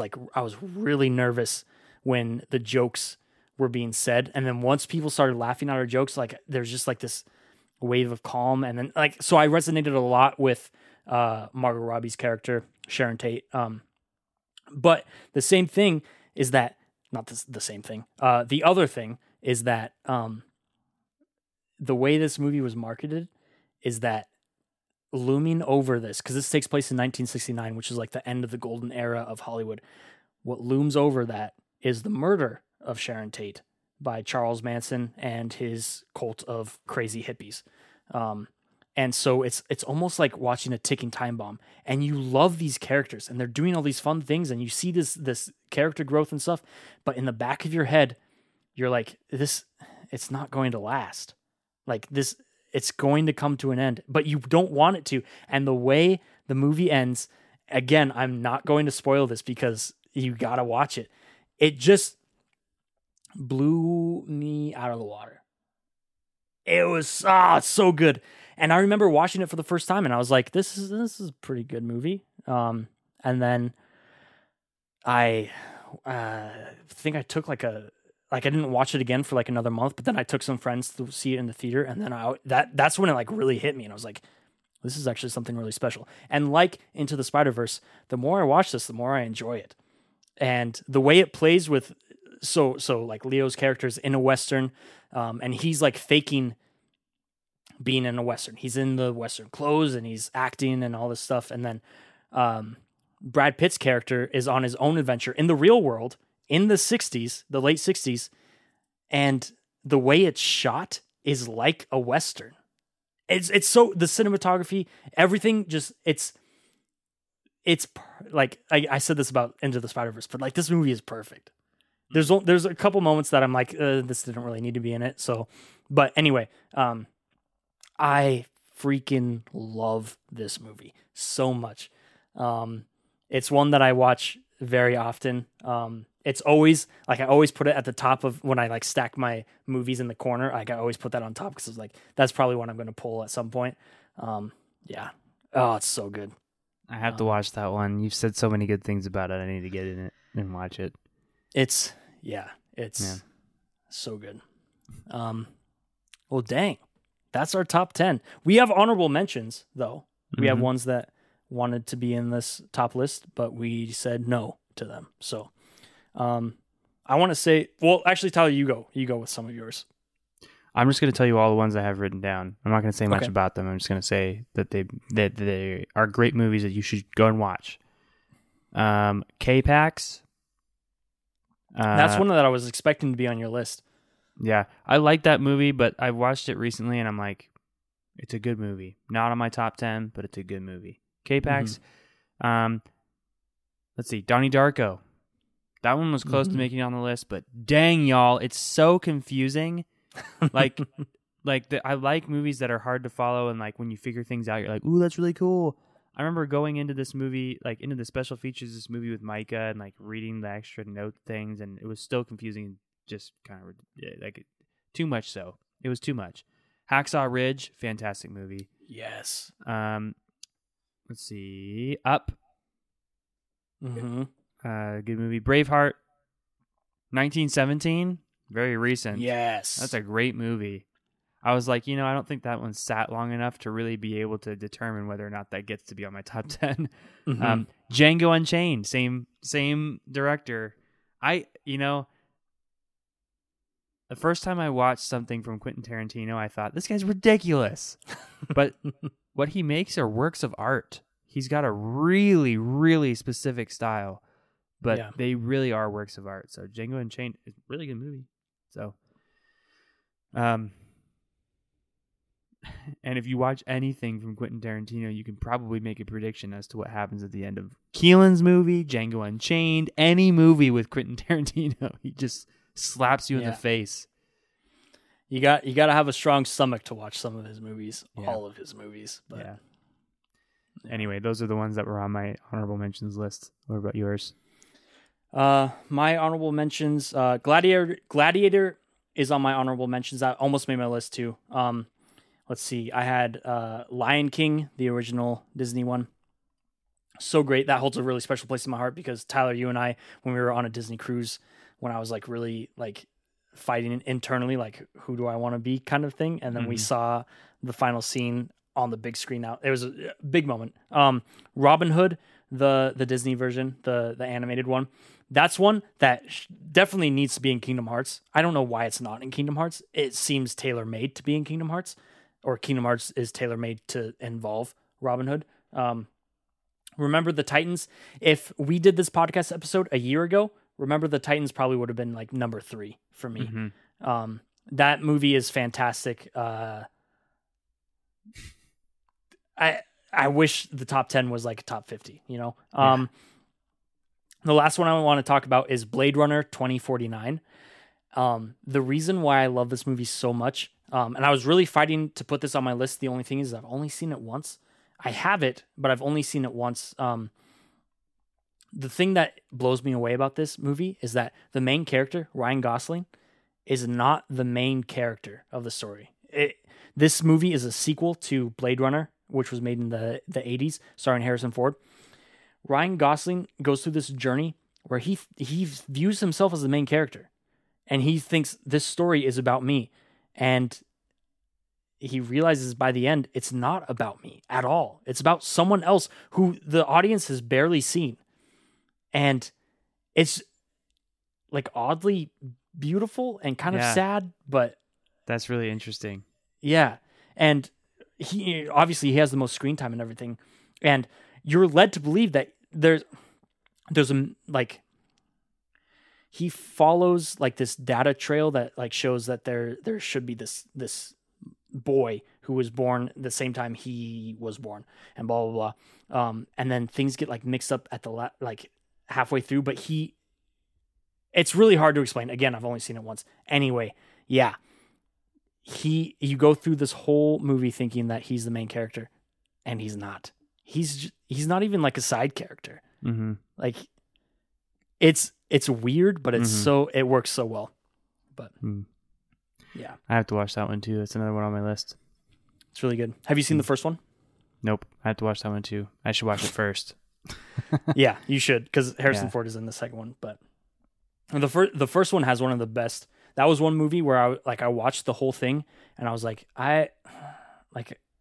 really nervous when the jokes were being said, and then once people started laughing at our jokes, like there's just like this wave of calm. And then like, so I resonated a lot with Margot Robbie's character, Sharon Tate. But the same thing is that, not the same thing. The other thing is that the way this movie was marketed is that looming over this, because this takes place in 1969, which is like the end of the golden era of Hollywood. What looms over that is the murder of Sharon Tate by Charles Manson and his cult of crazy hippies. And so it's almost like watching a ticking time bomb, and you love these characters, and they're doing all these fun things, and you see this character growth and stuff, but in the back of your head, you're like, it's not going to last. Like this, it's going to come to an end, but you don't want it to. And the way the movie ends, again, I'm not going to spoil this because you got to watch it. It just blew me out of the water. It was so good. And I remember watching it for the first time, and I was like, this is a pretty good movie. And then I think I took I didn't watch it again for like another month, but then I took some friends to see it in the theater, and then that's when it like really hit me, and I was like, this is actually something really special. And like Into the Spider-Verse, the more I watch this, the more I enjoy it. And the way it plays with so like Leo's character's in a Western, and he's like faking being in a Western. He's in the Western clothes and he's acting and all this stuff. And then Brad Pitt's character is on his own adventure in the real world in the 60s, the late 60s. And the way it's shot is like a Western. It's so, the cinematography, everything just, it's like, I said this about Into the Spider-Verse, but like this movie is perfect. There's a couple moments that I'm like, this didn't really need to be in it. So, but anyway, I freaking love this movie so much. It's one that I watch very often. It's always like, I always put it at the top of when I like stack my movies in the corner. Like I always put that on top, because it's like, that's probably one I'm going to pull at some point. Yeah. Oh, it's so good. I have to watch that one. You've said so many good things about it. I need to get in it and watch it. It's so good. Well, dang, that's our top 10. We have honorable mentions though. We have ones that wanted to be in this top list, but we said no to them. So I want to say, well, actually, Tyler, you go with some of yours. I'm just going to tell you all the ones I have written down. I'm not going to say much about them. I'm just going to say that they are great movies that you should go and watch. K-Pax. That's one that I was expecting to be on your list. Yeah, I like that movie, but I watched it recently and I'm like, it's a good movie. Not on my top 10, but it's a good movie. K-Pax. Mm-hmm. Let's see, Donnie Darko. That one was close to making it on the list, but dang, y'all, it's so confusing. I like movies that are hard to follow, and like when you figure things out, you're like, ooh, that's really cool. I remember going into this movie, like into the special features of this movie with Micah, and like reading the extra note things, and it was still confusing, just kind of like too much. So it was too much. Hacksaw Ridge, fantastic movie. Yes. Let's see, Up. Mm-hmm. Good movie. Braveheart. 1917, very recent. Yes, that's a great movie. I was like, I don't think that one sat long enough to really be able to determine whether or not that gets to be on my top 10. Mm-hmm. Django Unchained, same director. The first time I watched something from Quentin Tarantino, I thought, this guy's ridiculous. But what he makes are works of art. He's got a really, really specific style, but they really are works of art. So Django Unchained is a really good movie. So, and if you watch anything from Quentin Tarantino, you can probably make a prediction as to what happens at the end of Keelan's movie, Django Unchained, any movie with Quentin Tarantino. He just slaps you in the face. You got to have a strong stomach to watch some of his movies, all of his movies. But. Yeah. Anyway, those are the ones that were on my honorable mentions list. What about yours? My honorable mentions, Gladiator is on my honorable mentions. That almost made my list too. Let's see. I had Lion King, the original Disney one. So great. That holds a really special place in my heart because Tyler, you and I, when we were on a Disney cruise, when I was like really like fighting internally, like who do I want to be kind of thing. And then we saw the final scene on the big screen now. It was a big moment. Robin Hood, the Disney version, the animated one. That's one that definitely needs to be in Kingdom Hearts. I don't know why it's not in Kingdom Hearts. It seems tailor-made to be in Kingdom Hearts. Or Kingdom Hearts is tailor-made to involve Robin Hood. Remember the Titans. If we did this podcast episode a year ago, Remember the Titans probably would have been like number 3 for me. Mm-hmm. That movie is fantastic. I wish the top 10 was like a top 50, The last one I want to talk about is Blade Runner 2049. The reason why I love this movie so much, and I was really fighting to put this on my list. The only thing is I've only seen it once. I have it, but I've only seen it once. The thing that blows me away about this movie is that the main character, Ryan Gosling, is not the main character of the story. This movie is a sequel to Blade Runner, which was made in the 80s, starring Harrison Ford. Ryan Gosling goes through this journey where he views himself as the main character. And he thinks this story is about me. And he realizes by the end, it's not about me at all. It's about someone else who the audience has barely seen. And it's like oddly beautiful and kind of sad, but... That's really interesting. Yeah. And he has the most screen time and everything. And you're led to believe that there's a, like... He follows like this data trail that like shows that there should be this boy who was born the same time he was born and blah, blah, blah. And then things get like mixed up at the halfway through, but it's really hard to explain. Again, I've only seen it once. Anyway. Yeah. You go through this whole movie thinking that he's the main character and he's not, he's not even like a side character. Mm-hmm. Like it's weird, but it's it works so well. But I have to watch that one too. That's another one on my list. It's really good. Have you seen the first one? Nope. I have to watch that one too. I should watch it first. Yeah, you should, because Harrison Ford is in the second one. But the first one has one of the best. That was one movie where I watched the whole thing and I was like,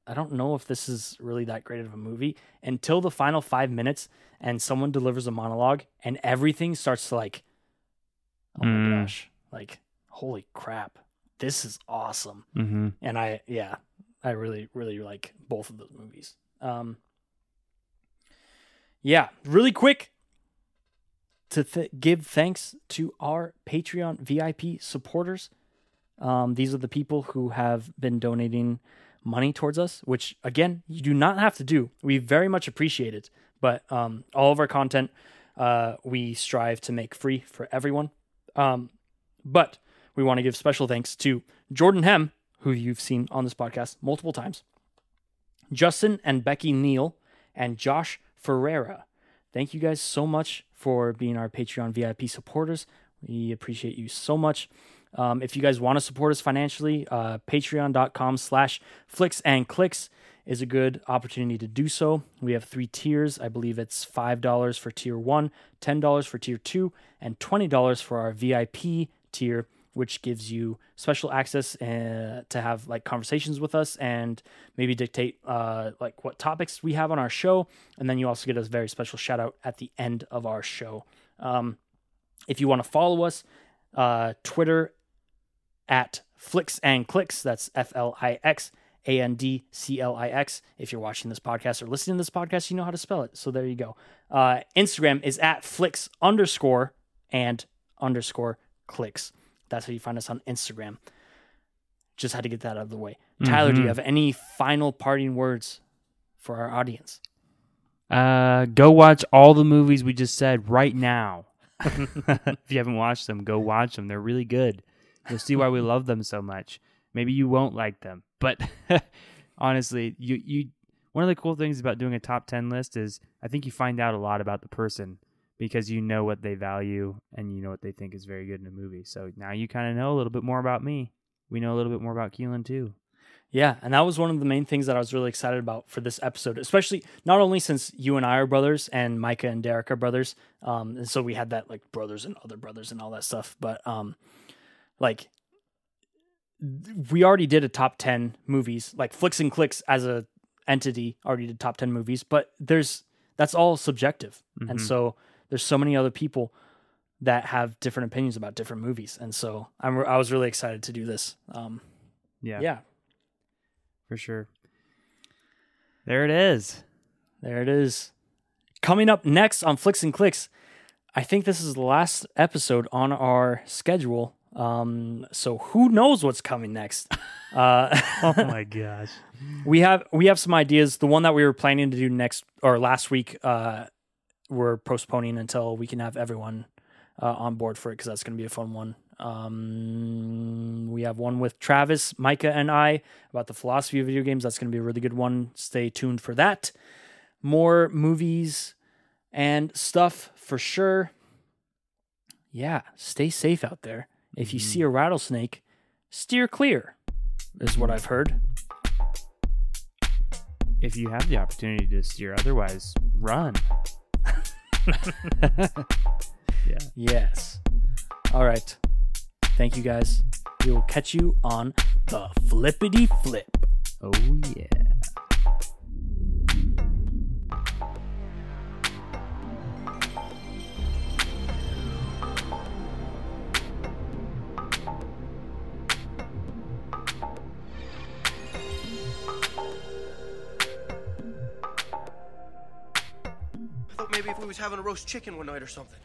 I don't know if this is really that great of a movie until the final 5 minutes and someone delivers a monologue and everything starts to like, oh my gosh, like, holy crap, this is awesome. Mm-hmm. And I really, really like both of those movies. Yeah, really quick to give thanks to our Patreon VIP supporters. These are the people who have been donating money towards us, which again, you do not have to do. We very much appreciate it, but all of our content, we strive to make free for everyone. But we want to give special thanks to Jordan Hem, who you've seen on this podcast multiple times, Justin and Becky Neal, and Josh Ferreira. Thank you guys so much for being our Patreon VIP supporters. We appreciate you so much. If you guys want to support us financially, patreon.com/flicks and clicks is a good opportunity to do so. We have 3 tiers. I believe it's $5 for tier 1, $10 for tier 2, and $20 for our VIP tier, which gives you special access to have like conversations with us and maybe dictate like what topics we have on our show. And then you also get a very special shout out at the end of our show. If you want to follow us, Twitter at Flicks and Clicks. That's FLIXANDCLIX. If you're watching this podcast or listening to this podcast, you know how to spell it. So there you go. Instagram is at Flicks_and_clicks. That's how you find us on Instagram. Just had to get that out of the way. Mm-hmm. Tyler, do you have any final parting words for our audience? Go watch all the movies we just said right now. If you haven't watched them, go watch them. They're really good. You'll see why we love them so much. Maybe you won't like them, but honestly, you one of the cool things about doing a top 10 list is I think you find out a lot about the person, because you know what they value and you know what they think is very good in a movie. So now you kind of know a little bit more about me. We know a little bit more about Keelan too. Yeah, and that was one of the main things that I was really excited about for this episode, especially not only since you and I are brothers and Micah and Derek are brothers, and so we had that like brothers and other brothers and all that stuff, but like we already did a top 10 movies, like Flicks and Clicks as a entity already did top 10 movies, but that's all subjective. Mm-hmm. And so there's so many other people that have different opinions about different movies. And so I was really excited to do this. Yeah, for sure. There it is. Coming up next on Flicks and Clicks, I think this is the last episode on our schedule. So who knows what's coming next? Oh my gosh. We have some ideas. The one that we were planning to do next or last week, we're postponing until we can have everyone on board for it, because that's going to be a fun one. We have one with Travis, Micah, and I about the philosophy of video games. That's going to be a really good one. Stay tuned for that. More movies and stuff for sure. Yeah, stay safe out there. If you see a rattlesnake, steer clear, is what I've heard. If you have the opportunity to steer, otherwise, run. Yeah. Yes. All right. Thank you guys. We will catch you on the flippity flip. Oh yeah. Maybe if we was having a roast chicken one night or something.